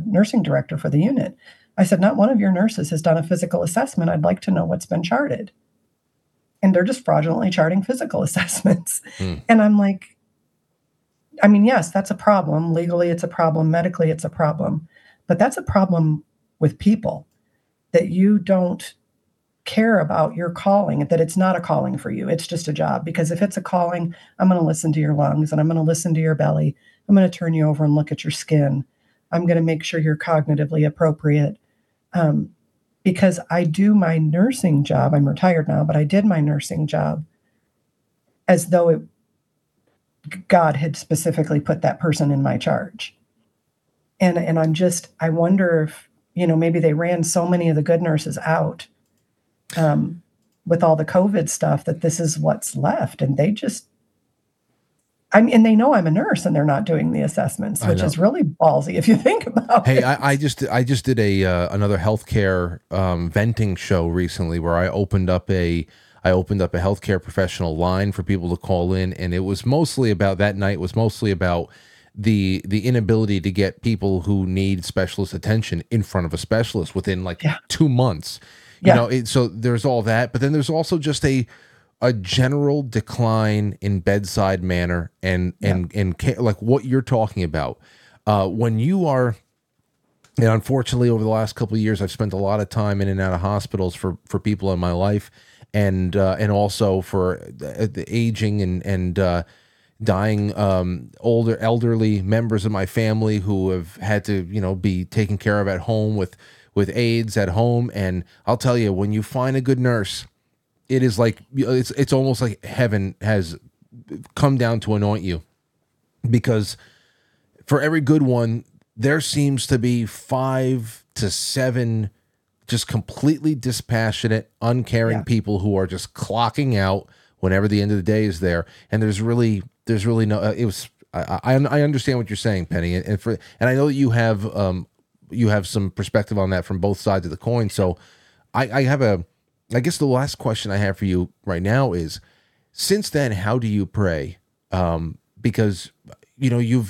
nursing director for the unit. I said, not one of your nurses has done a physical assessment. I'd like to know what's been charted. And they're just fraudulently charting physical assessments. Mm. And I'm like, I mean, yes, that's a problem. Legally, it's a problem. Medically, it's a problem. But that's a problem with people, that you don't care about your calling, that it's not a calling for you. It's just a job. Because if it's a calling, I'm going to listen to your lungs, and I'm going to listen to your belly. I'm going to turn you over and look at your skin. I'm going to make sure you're cognitively appropriate. Because I do my nursing job. I'm retired now, but I did my nursing job as though God had specifically put that person in my charge. And I'm just, I wonder if, you know, maybe they ran so many of the good nurses out with all the COVID stuff that this is what's left. And they just, I mean, and they know I'm a nurse, and they're not doing the assessments, which is really ballsy if you think about it. Hey, I just did another healthcare venting show recently where I opened up a healthcare professional line for people to call in, and it was mostly about that night was mostly about the inability to get people who need specialist attention in front of a specialist within 2 months. You know, so there's all that, but then there's also just a general decline in bedside manner and like what you're talking about. When you are, and unfortunately over the last couple of years, I've spent a lot of time in and out of hospitals for people in my life, and also for the aging and dying older elderly members of my family who have had to, you know, be taken care of at home with aides at home. And I'll tell you, when you find a good nurse, it is like, it's almost like heaven has come down to anoint you, because for every good one, there seems to be 5 to 7 just completely dispassionate, uncaring people who are just clocking out whenever the end of the day is there. And there's really no, I understand what you're saying, Penny. And I know that you have some perspective on that from both sides of the coin. So I guess the last question I have for you right now is, since then, how do you pray? Because, you know, you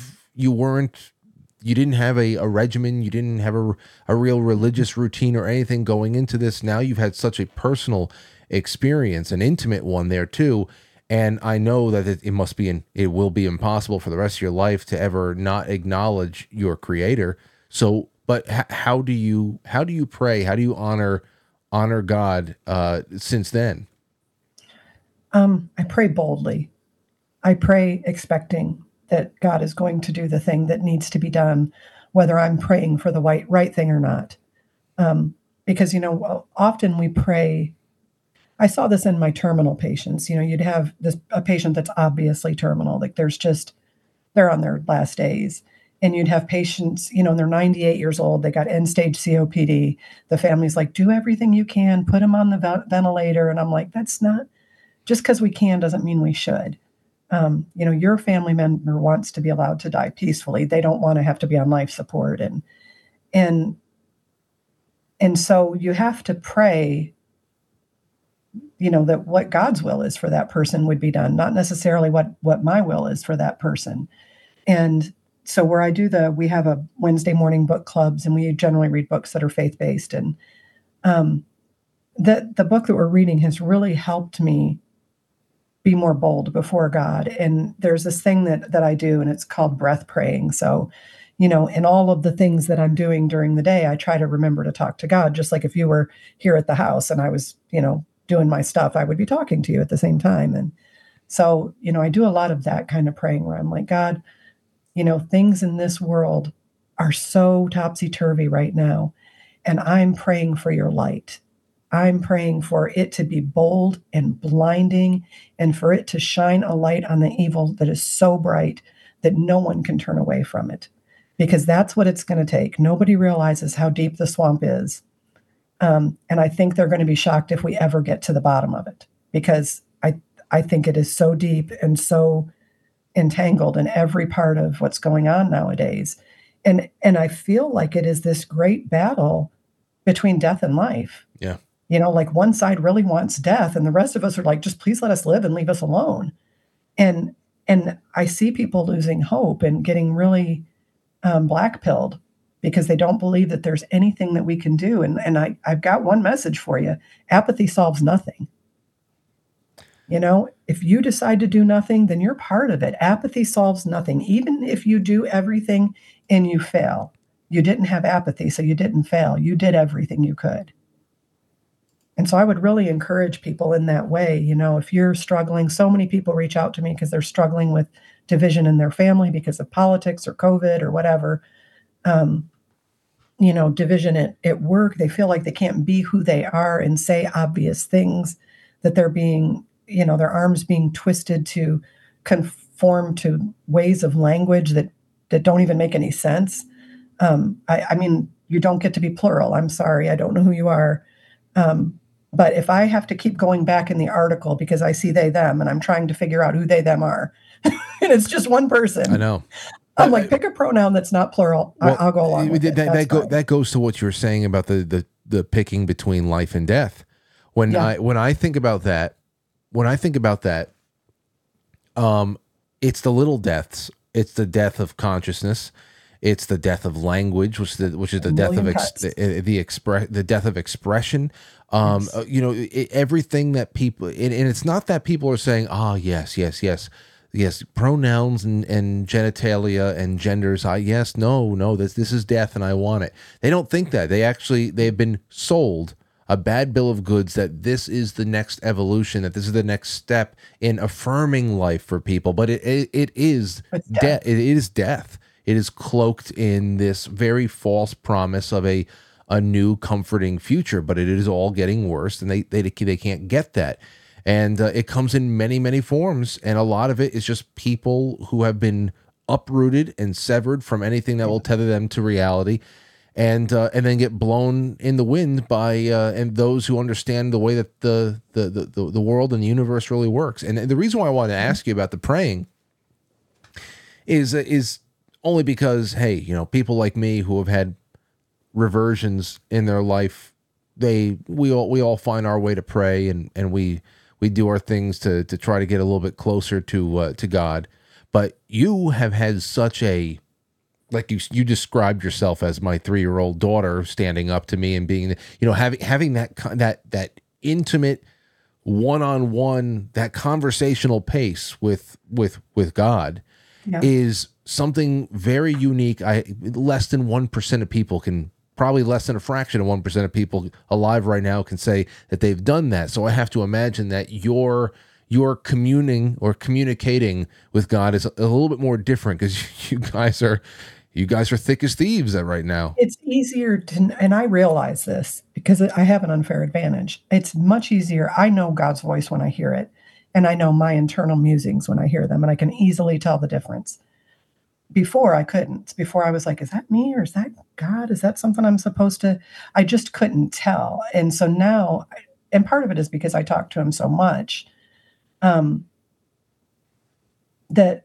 didn't have a regimen, you didn't have a real religious routine or anything going into this. Now you've had such a personal experience, an intimate one there too. And I know that it will be impossible for the rest of your life to ever not acknowledge your Creator. So, but how do you pray? How do you honor God since then? I pray boldly. I pray expecting that God is going to do the thing that needs to be done, whether I'm praying for the right thing or not. Because, you know, often we pray. I saw this in my terminal patients. You know, you'd have a patient that's obviously terminal, like they're on their last days. And you'd have patients, you know, and they're 98 years old, they got end-stage COPD. The family's like, do everything you can, put them on the ventilator. And I'm like, that's not, just because we can doesn't mean we should. You know, your family member wants to be allowed to die peacefully. They don't want to have to be on life support. And so you have to pray, you know, that what God's will is for that person would be done, not necessarily what my will is for that person. And so where I do we have a Wednesday morning book clubs, and we generally read books that are faith-based. And the book that we're reading has really helped me be more bold before God. And there's this thing that I do, and it's called breath praying. So, you know, in all of the things that I'm doing during the day, I try to remember to talk to God, just like if you were here at the house and I was, you know, doing my stuff, I would be talking to you at the same time. And so, you know, I do a lot of that kind of praying where I'm like, God, you know, things in this world are so topsy-turvy right now. And I'm praying for your light. I'm praying for it to be bold and blinding and for it to shine a light on the evil that is so bright that no one can turn away from it. Because that's what it's going to take. Nobody realizes how deep the swamp is. And I think they're going to be shocked if we ever get to the bottom of it. Because I think it is so deep and so entangled in every part of what's going on nowadays. And I feel like it is this great battle between death and life. Yeah. You know, like one side really wants death and the rest of us are like, just please let us live and leave us alone. And I see people losing hope and getting really black-pilled because they don't believe that there's anything that we can do. And I've got one message for you. Apathy solves nothing. You know, if you decide to do nothing, then you're part of it. Apathy solves nothing. Even if you do everything and you fail, you didn't have apathy, so you didn't fail. You did everything you could. And so I would really encourage people in that way. You know, if you're struggling, so many people reach out to me because they're struggling with division in their family because of politics or COVID or whatever, you know, division at work. They feel like they can't be who they are and say obvious things, that they're being, you know, their arms being twisted to conform to ways of language that don't even make any sense. I mean, you don't get to be plural. I'm sorry. I don't know who you are. But if I have to keep going back in the article because I see they, them, and I'm trying to figure out who they, them are, and it's just one person. I know. I'm like, pick a pronoun that's not plural. Well, I'll go along with it. That goes to what you were saying about the picking between life and death. When I think about that, it's the little deaths. It's the death of consciousness. It's the death of language, which is the death of the death of expression. Yes. You know, everything that people, and it's not that people are saying, "Ah, oh, yes," pronouns and genitalia and genders. This is death, and I want it. They don't think that. They've been sold a bad bill of goods that this is the next evolution, that this is the next step in affirming life for people. But it is death. It is cloaked in this very false promise of a new comforting future, but it is all getting worse, and they can't get that. And it comes in many, many forms, and a lot of it is just people who have been uprooted and severed from anything that will tether them to reality, and then get blown in the wind by and those who understand the way that the world and the universe really works. And the reason why I wanted to ask you about the praying is only because, hey, you know, people like me who have had reversions in their life, we all find our way to pray, and we do our things to try to get a little bit closer to God. But you have had such a, like you described yourself as my 3-year-old daughter standing up to me and being, you know, having that intimate one-on-one, that conversational pace with God. Yeah. Is something very unique. Less than 1% of people can, probably less than a fraction of 1% of people alive right now can say that they've done that. So I have to imagine that your your communing or communicating with God is a little bit more different, because you guys are thick as thieves right now. It's easier to, and I realize this because I have an unfair advantage. It's much easier. I know God's voice when I hear it, and I know my internal musings when I hear them, and I can easily tell the difference. Before I couldn't. Before I was like, is that me or is that God? Is that something I'm supposed to? I just couldn't tell. And so now, and part of it is because I talk to him so much that,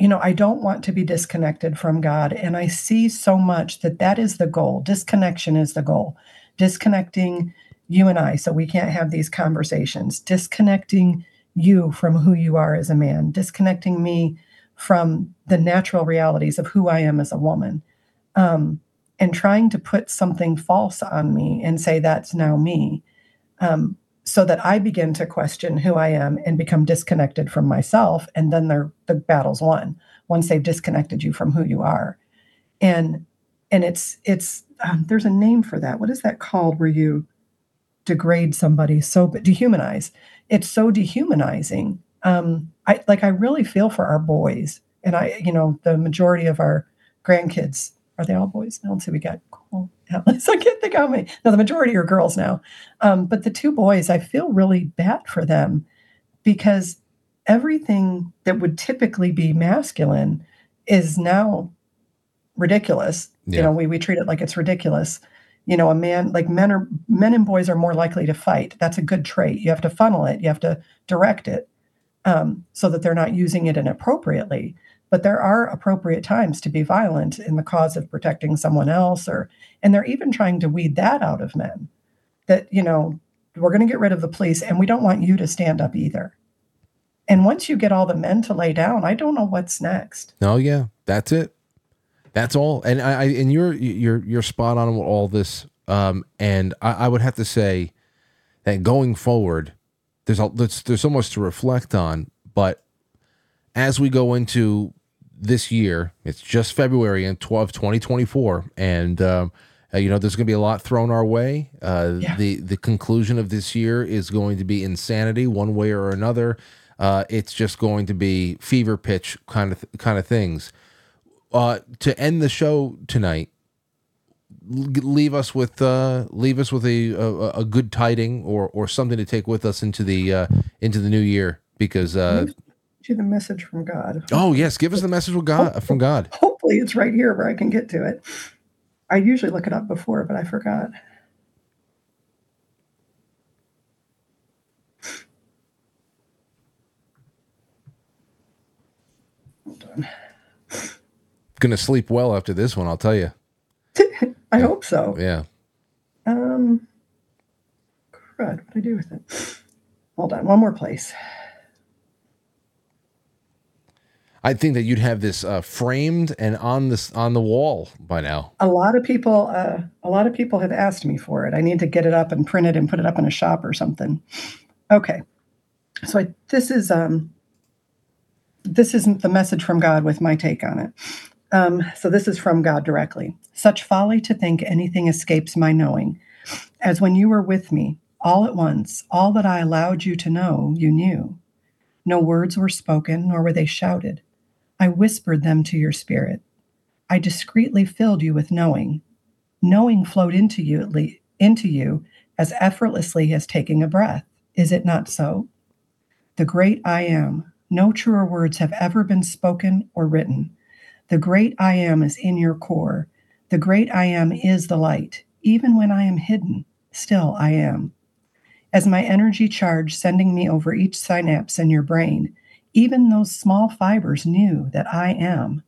you know, I don't want to be disconnected from God. And I see so much that is the goal. Disconnection is the goal. Disconnecting you and I so we can't have these conversations. Disconnecting you from who you are as a man. Disconnecting me from the natural realities of who I am as a woman, and trying to put something false on me and say that's now me, so that I begin to question who I am and become disconnected from myself. And then the battle's won once they've disconnected you from who you are. And it's there's a name for that. What is that called? Where you degrade somebody but dehumanize. It's so dehumanizing. I really feel for our boys, and the majority of our grandkids, are they all boys? No, let's see, we got Alice. I can't think how many. No, the majority are girls now. But the two boys, I feel really bad for them, because everything that would typically be masculine is now ridiculous. Yeah. You know, we treat it like it's ridiculous. You know, men and boys are more likely to fight. That's a good trait. You have to funnel it. You have to direct it, so that they're not using it inappropriately. But there are appropriate times to be violent in the cause of protecting someone else, and they're even trying to weed that out of men. That, you know, we're going to get rid of the police, and we don't want you to stand up either. And once you get all the men to lay down, I don't know what's next. Oh yeah, that's it. That's all. And you're spot on with all this. And I would have to say that going forward, there's so much to reflect on. But as we go into this year, it's just February and 2024. And, there's going to be a lot thrown our way. Yeah. The conclusion of this year is going to be insanity one way or another. It's just going to be fever pitch kind of things. To end the show tonight, leave us with a good tiding or something to take with us into the new year, because to the message from God. Oh yes, give us the message from God. Hopefully it's right here where I can get to it. I usually look it up before, but I forgot. Hold on. Gonna sleep well after this one, I'll tell you. I hope so. Yeah. Crud, what did I do with it? Hold on, one more place. I think that you'd have this framed and on the wall by now. A lot of people have asked me for it. I need to get it up and print it and put it up in a shop or something. Okay, so this isn't the message from God with my take on it. So this is from God directly. Such folly to think anything escapes my knowing, as when you were with me, all at once, all that I allowed you to know, you knew. No words were spoken, nor were they shouted. I whispered them to your spirit. I discreetly filled you with knowing. Knowing flowed into you as effortlessly as taking a breath. Is it not so? The great I am. No truer words have ever been spoken or written. The great I am is in your core. The great I am is the light. Even when I am hidden, still I am. As my energy charge sending me over each synapse in your brain, even those small fibers knew that I am.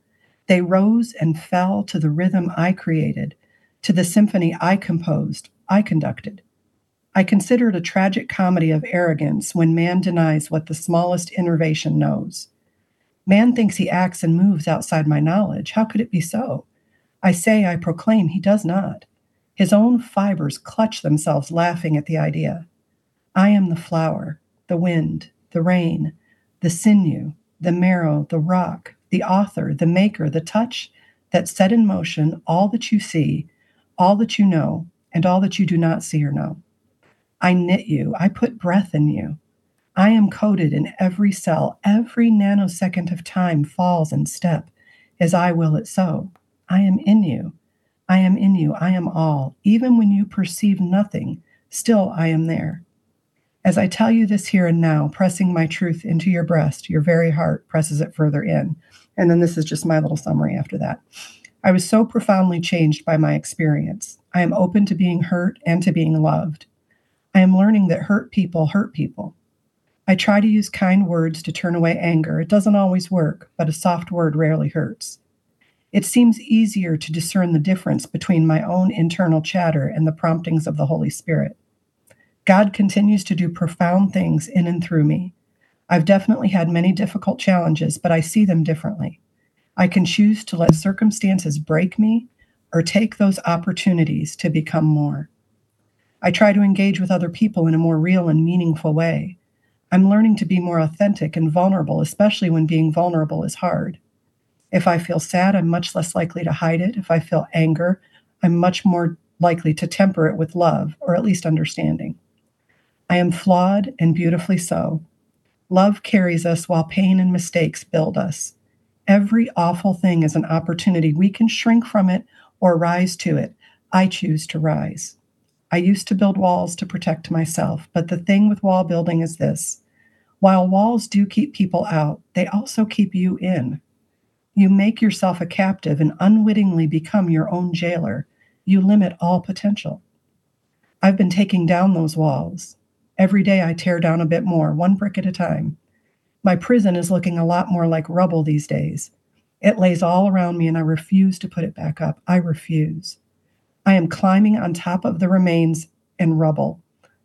They rose and fell to the rhythm I created, to the symphony I composed, I conducted. I consider it a tragic comedy of arrogance when man denies what the smallest innervation knows. Man thinks he acts and moves outside my knowledge. How could it be so? I say, I proclaim, he does not. His own fibers clutch themselves laughing at the idea. I am the flower, the wind, the rain, the sinew, the marrow, the rock, the author, the maker, the touch that set in motion all that you see, all that you know, and all that you do not see or know. I knit you. I put breath in you. I am coded in every cell. Every nanosecond of time falls in step, as I will it so. I am in you. I am in you. I am all. Even when you perceive nothing, still I am there. As I tell you this here and now, pressing my truth into your breast, your very heart presses it further in. And then this is just my little summary after that. I was so profoundly changed by my experience. I am open to being hurt and to being loved. I am learning that hurt people hurt people. I try to use kind words to turn away anger. It doesn't always work, but a soft word rarely hurts. It seems easier to discern the difference between my own internal chatter and the promptings of the Holy Spirit. God continues to do profound things in and through me. I've definitely had many difficult challenges, but I see them differently. I can choose to let circumstances break me or take those opportunities to become more. I try to engage with other people in a more real and meaningful way. I'm learning to be more authentic and vulnerable, especially when being vulnerable is hard. If I feel sad, I'm much less likely to hide it. If I feel anger, I'm much more likely to temper it with love, or at least understanding. I am flawed, and beautifully so. Love carries us while pain and mistakes build us. Every awful thing is an opportunity. We can shrink from it or rise to it. I choose to rise. I used to build walls to protect myself, but the thing with wall building is this. While walls do keep people out, they also keep you in. You make yourself a captive and unwittingly become your own jailer. You limit all potential. I've been taking down those walls. Every day I tear down a bit more, one brick at a time. My prison is looking a lot more like rubble these days. It lays all around me and I refuse to put it back up. I refuse. I am climbing on top of the remains and rubble.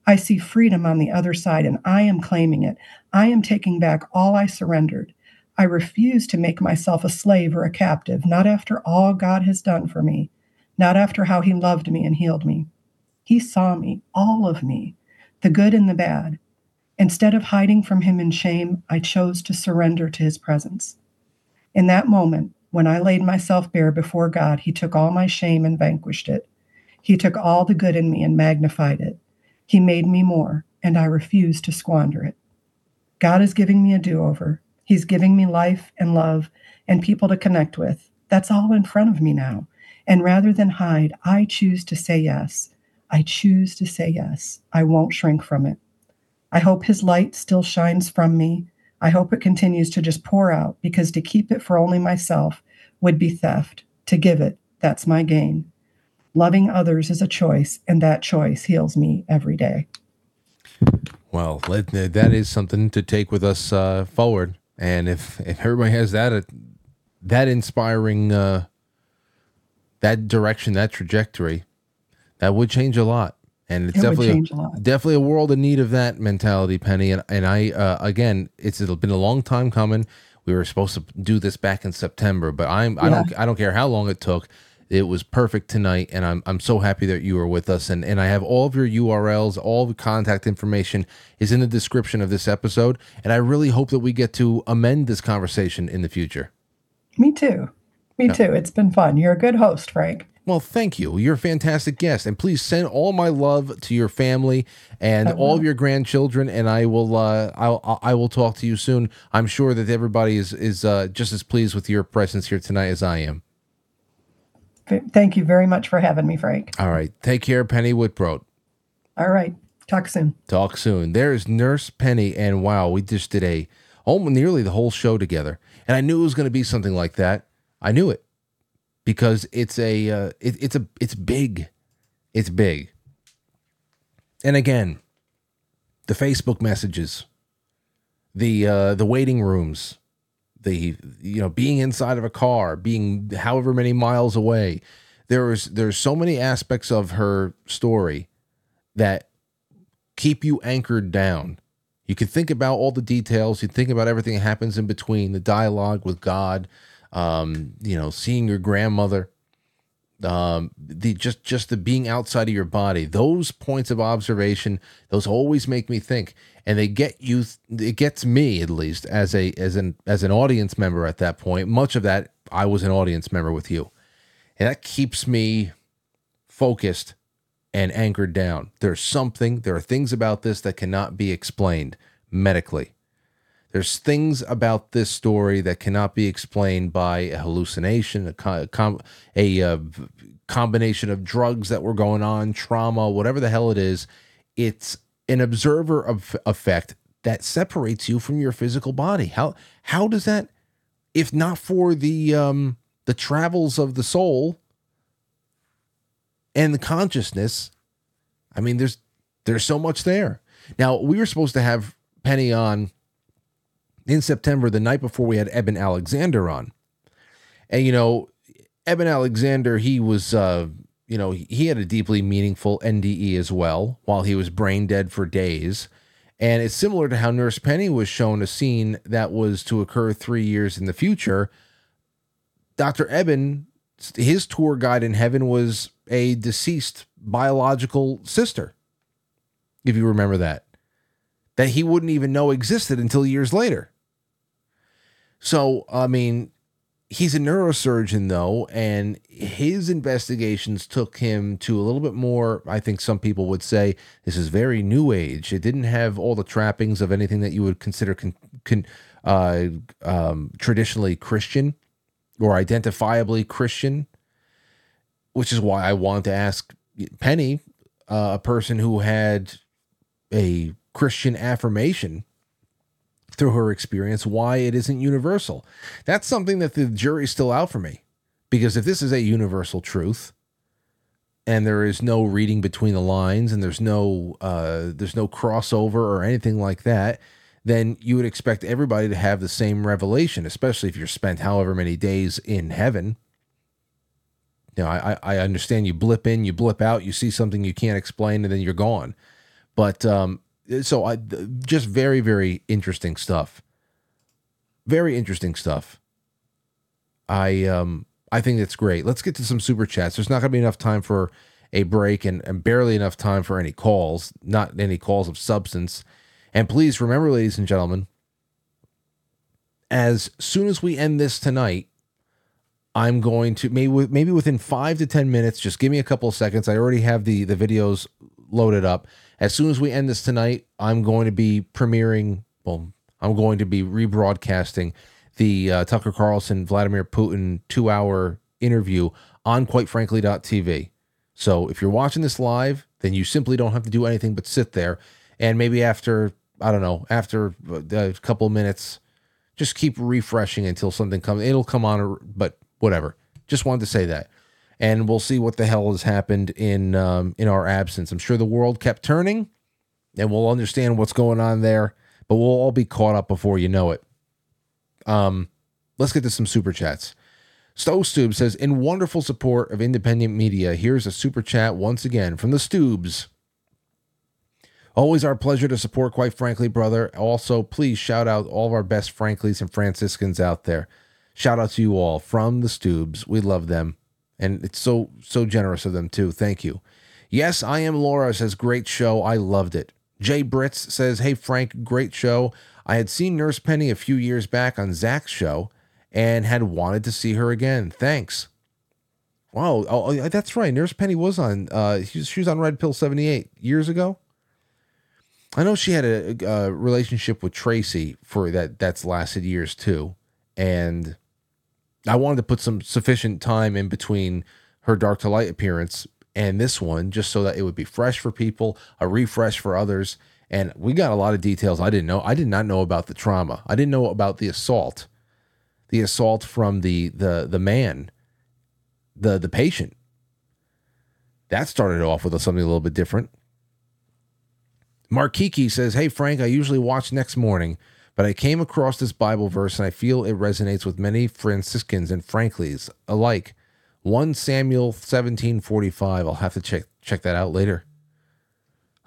I see freedom on the other side and I am claiming it. I am taking back all I surrendered. I refuse to make myself a slave or a captive, not after all God has done for me, not after how he loved me and healed me. He saw me, all of me, the good and the bad. Instead of hiding from him in shame, I chose to surrender to his presence. In that moment, when I laid myself bare before God, he took all my shame and vanquished it. He took all the good in me and magnified it. He made me more, and I refuse to squander it. God is giving me a do-over. He's giving me life and love and people to connect with. That's all in front of me now. And rather than hide, I choose to say yes. I choose to say yes. I won't shrink from it. I hope his light still shines from me. I hope it continues to just pour out, because to keep it for only myself would be theft. To give it, that's my gain. Loving others is a choice, and that choice heals me every day. Well, that is something to take with us forward. And if everybody has that inspiring, that direction, that trajectory, that would change a lot. And it's definitely a world in need of that mentality, Penny. And I, again, it's been a long time coming. We were supposed to do this back in September, but I don't care how long it took. It was perfect tonight, and I'm so happy that you were with us. And I have all of your URLs, all the contact information is in the description of this episode. And I really hope that we get to amend this conversation in the future. Me too. It's been fun. You're a good host, Frank. Well, thank you. You're a fantastic guest. And please send all my love to your family and all of your grandchildren. And I will I will talk to you soon. I'm sure that everybody is just as pleased with your presence here tonight as I am. Thank you very much for having me, Frank. All right. Take care, Penny Wittbrodt. All right. Talk soon. Talk soon. There's Nurse Penny. And wow, we just did nearly the whole show together. And I knew it was going to be something like that. I knew it. Because it's big, and again, the Facebook messages, the waiting rooms, being inside of a car, being however many miles away, there's so many aspects of her story that keep you anchored down. You can think about all the details, you think about everything that happens in between, the dialogue with God. Seeing your grandmother, just the being outside of your body, those points of observation, those always make me think, and they get you. It gets me, at least as an audience member at that point. Much of that, I was an audience member with you, and that keeps me focused and anchored down. There are things about this that cannot be explained, medically. There's things about this story that cannot be explained by a hallucination, a combination of drugs that were going on, trauma, whatever the hell it is. It's an observer of effect that separates you from your physical body. How does that, if not for the travels of the soul and the consciousness? I mean, there's so much there. Now, we were supposed to have Penny on in September, the night before we had Eben Alexander on. And, you know, Eben Alexander, he was, he had a deeply meaningful NDE as well while he was brain dead for days. And it's similar to how Nurse Penny was shown a scene that was to occur 3 years in the future. Dr. Eben, his tour guide in heaven, was a deceased biological sister, if you remember that he wouldn't even know existed until years later. So, I mean, he's a neurosurgeon, though, and his investigations took him to a little bit more, I think some people would say, this is very new age. It didn't have all the trappings of anything that you would consider traditionally Christian or identifiably Christian, which is why I wanted to ask Penny, a person who had a Christian affirmation through her experience, why it isn't universal. That's something that the jury's still out for me, because if this is a universal truth and there is no reading between the lines and there's no crossover or anything like that, then you would expect everybody to have the same revelation, especially if you're spent however many days in heaven. Now, I understand you blip in, you blip out, you see something you can't explain, and then you're gone. But so just very, very interesting stuff. Very interesting stuff. I think that's great. Let's get to some super chats. There's not going to be enough time for a break and barely enough time for any calls, not any calls of substance. And please remember, ladies and gentlemen, as soon as we end this tonight, I'm going to, maybe within 5 to 10 minutes, just give me a couple of seconds. I already have the videos loaded up. As soon as we end this tonight, I'm going to be rebroadcasting the Tucker Carlson, Vladimir Putin 2-hour interview on QuiteFrankly.tv. So if you're watching this live, then you simply don't have to do anything but sit there. And maybe after a couple of minutes, just keep refreshing until something comes. It'll come on, but whatever. Just wanted to say that. And we'll see what the hell has happened in our absence. I'm sure the world kept turning, and we'll understand what's going on there, but we'll all be caught up before you know it. Let's get to some super chats. StoStoob says, in wonderful support of independent media, here's a super chat once again from the Stoobs. Always our pleasure to support, Quite Frankly, brother. Also, please shout out all of our best Franklies and Franciscans out there. Shout out to you all from the Stoobs. We love them. And it's so generous of them, too. Thank you. Yes, I Am Laura says, great show. I loved it. Jay Britz says, hey, Frank, great show. I had seen Nurse Penny a few years back on Zach's show and had wanted to see her again. Thanks. Wow. Oh, that's right. Nurse Penny was on. She was on Red Pill 78 years ago. I know she had a relationship with Tracy for that's lasted years, too. And I wanted to put some sufficient time in between her Dark to Light appearance and this one, just so that it would be fresh for people, a refresh for others. And we got a lot of details I didn't know. I did not know about the trauma. I didn't know about the assault from the man, the patient. That started off with something a little bit different. Markiki says, hey, Frank, I usually watch next morning, but I came across this Bible verse, and I feel it resonates with many Franciscans and Franklies alike. 1 Samuel 17:45. I'll have to check that out later.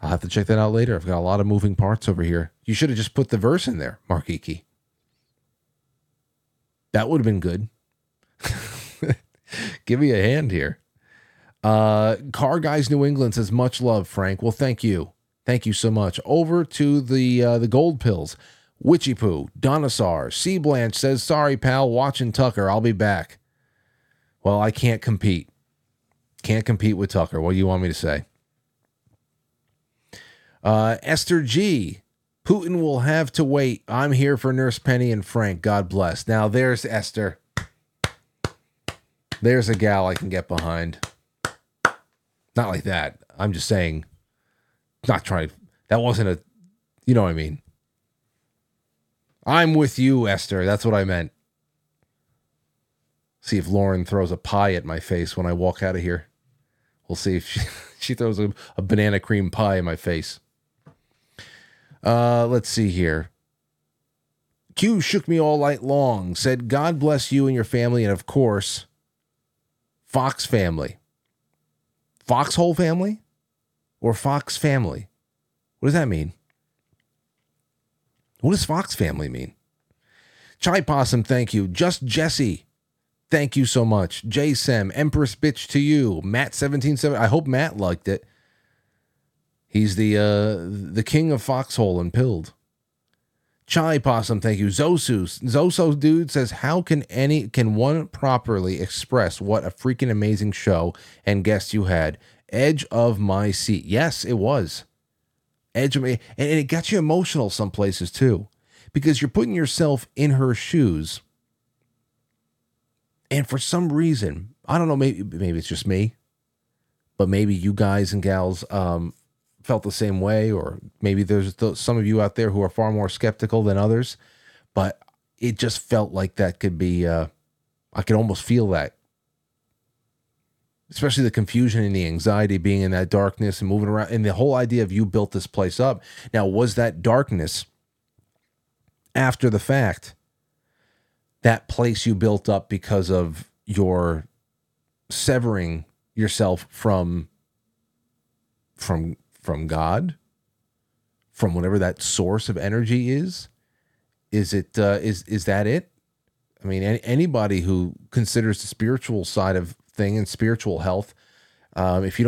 I've got a lot of moving parts over here. You should have just put the verse in there, Markiki. That would have been good. Give me a hand here. Car Guys New England says, much love, Frank. Well, thank you. Thank you so much. Over to the Gold Pills. Witchy Poo, Donosaur, C. Blanche says, sorry, pal, watching Tucker. I'll be back. Well, I can't compete. Can't compete with Tucker. What do you want me to say? Esther G. Putin will have to wait. I'm here for Nurse Penny and Frank. God bless. Now there's Esther. There's a gal I can get behind. Not like that. I'm just saying, not trying. That wasn't a, you know what I mean? I'm with you, Esther. That's what I meant. See if Lauren throws a pie at my face when I walk out of here. We'll see if she throws a banana cream pie in my face. Let's see here. Q shook me all night long, said, God bless you and your family, and of course, Fox family. Foxhole family? Or Fox family? What does that mean? What does Fox family mean? Chai Possum, thank you. Just Jesse, thank you so much. J Sem, Empress Bitch to you. Matt177. I hope Matt liked it. He's the king of Foxhole and Pilled. Chai Possum, thank you. Zosu dude says, how can one properly express what a freaking amazing show and guest you had? Edge of my seat. Yes, it was. Edge of me, and it got you emotional some places too, because you're putting yourself in her shoes. And for some reason, I don't know, maybe it's just me, but maybe you guys and gals felt the same way, or maybe there's some of you out there who are far more skeptical than others, but it just felt like that could be, I could almost feel that. Especially the confusion and the anxiety being in that darkness and moving around. And the whole idea of you built this place up. Now, was that darkness after the fact, that place you built up because of your severing yourself from God, from whatever that source of energy is? Is it, is that it? I mean, anybody who considers the spiritual side of thing and spiritual health, if you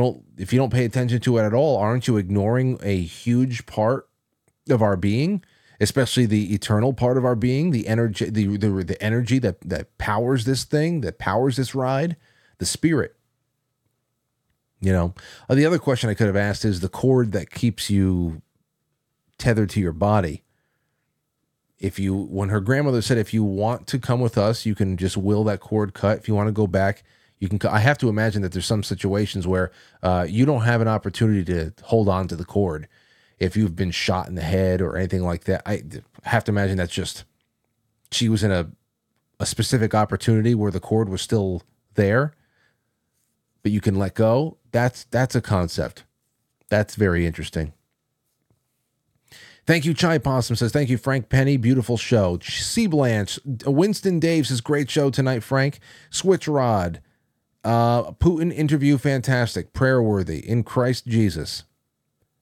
don't pay attention to it at all, aren't you ignoring a huge part of our being, especially the eternal part of our being, the energy, the energy that powers this thing, that powers this ride, the spirit? You know, the other question I could have asked is the cord that keeps you tethered to your body. When her grandmother said, if you want to come with us, you can just will that cord cut. If you want to go back, you can. I have to imagine that there's some situations where you don't have an opportunity to hold on to the cord if you've been shot in the head or anything like that. I have to imagine that's just she was in a specific opportunity where the cord was still there, but you can let go. That's a concept. That's very interesting. Thank you, Chai Possum says, thank you, Frank Penny. Beautiful show. C. Blanche, Winston Dave says, great show tonight, Frank. Switch Rod. Putin interview, fantastic, prayer worthy in Christ Jesus.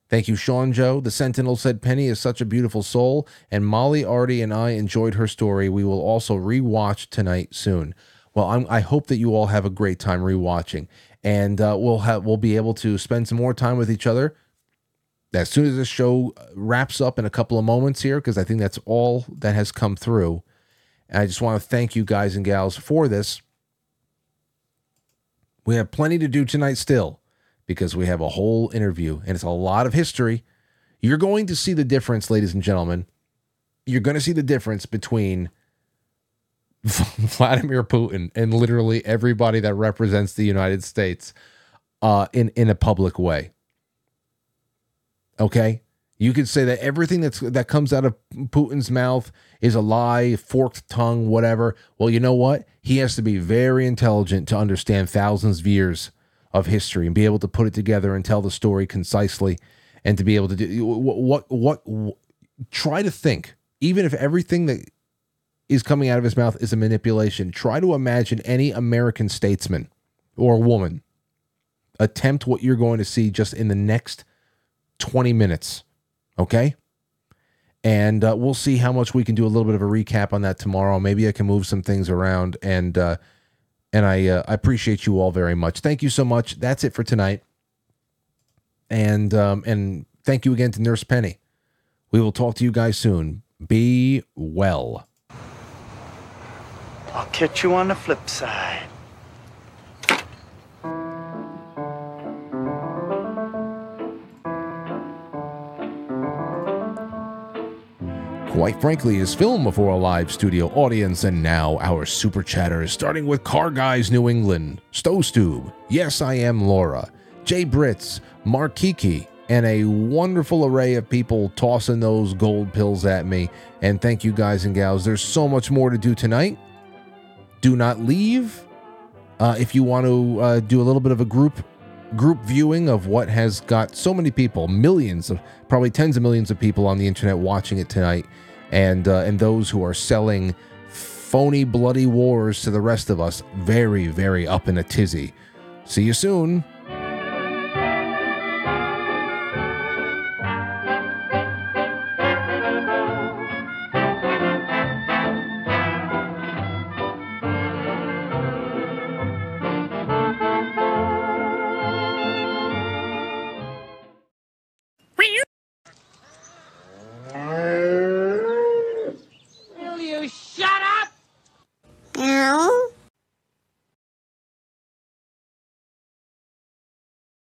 Thank you, Sean Joe. The Sentinel said, Penny is such a beautiful soul, and Molly, Artie, and I enjoyed her story. We will also rewatch tonight soon. Well, I hope that you all have a great time rewatching, and we'll be able to spend some more time with each other as soon as this show wraps up in a couple of moments here, because I think that's all that has come through. And I just want to thank you guys and gals for this. We have plenty to do tonight still, because we have a whole interview, and it's a lot of history. You're going to see the difference, ladies and gentlemen. You're going to see the difference between Vladimir Putin and literally everybody that represents the United States in a public way. Okay? You could say that everything that comes out of Putin's mouth is a lie, forked tongue, whatever. Well, you know what? He has to be very intelligent to understand thousands of years of history and be able to put it together and tell the story concisely, and to be able to do what try to think, even if everything that is coming out of his mouth is a manipulation, try to imagine any American statesman or woman attempt what you're going to see just in the next 20 minutes. Okay, and we'll see how much we can do a little bit of a recap on that tomorrow. Maybe I can move some things around, and I appreciate you all very much. Thank you so much. That's it for tonight, and thank you again to Nurse Penny. We will talk to you guys soon. Be well. I'll catch you on the flip side. Quite Frankly is filmed before a live studio audience, and now our super chatters, starting with Car Guys New England, Stowstube, Yes I Am Laura, Jay Britz, Markiki, and a wonderful array of people tossing those gold pills at me. And thank you guys and gals. There's so much more to do tonight. Do not leave. If you want to do a little bit of a group viewing of what has got so many people, millions of, probably tens of millions of people on the internet watching it tonight, and those who are selling phony bloody wars to the rest of us, very, very up in a tizzy. See you soon.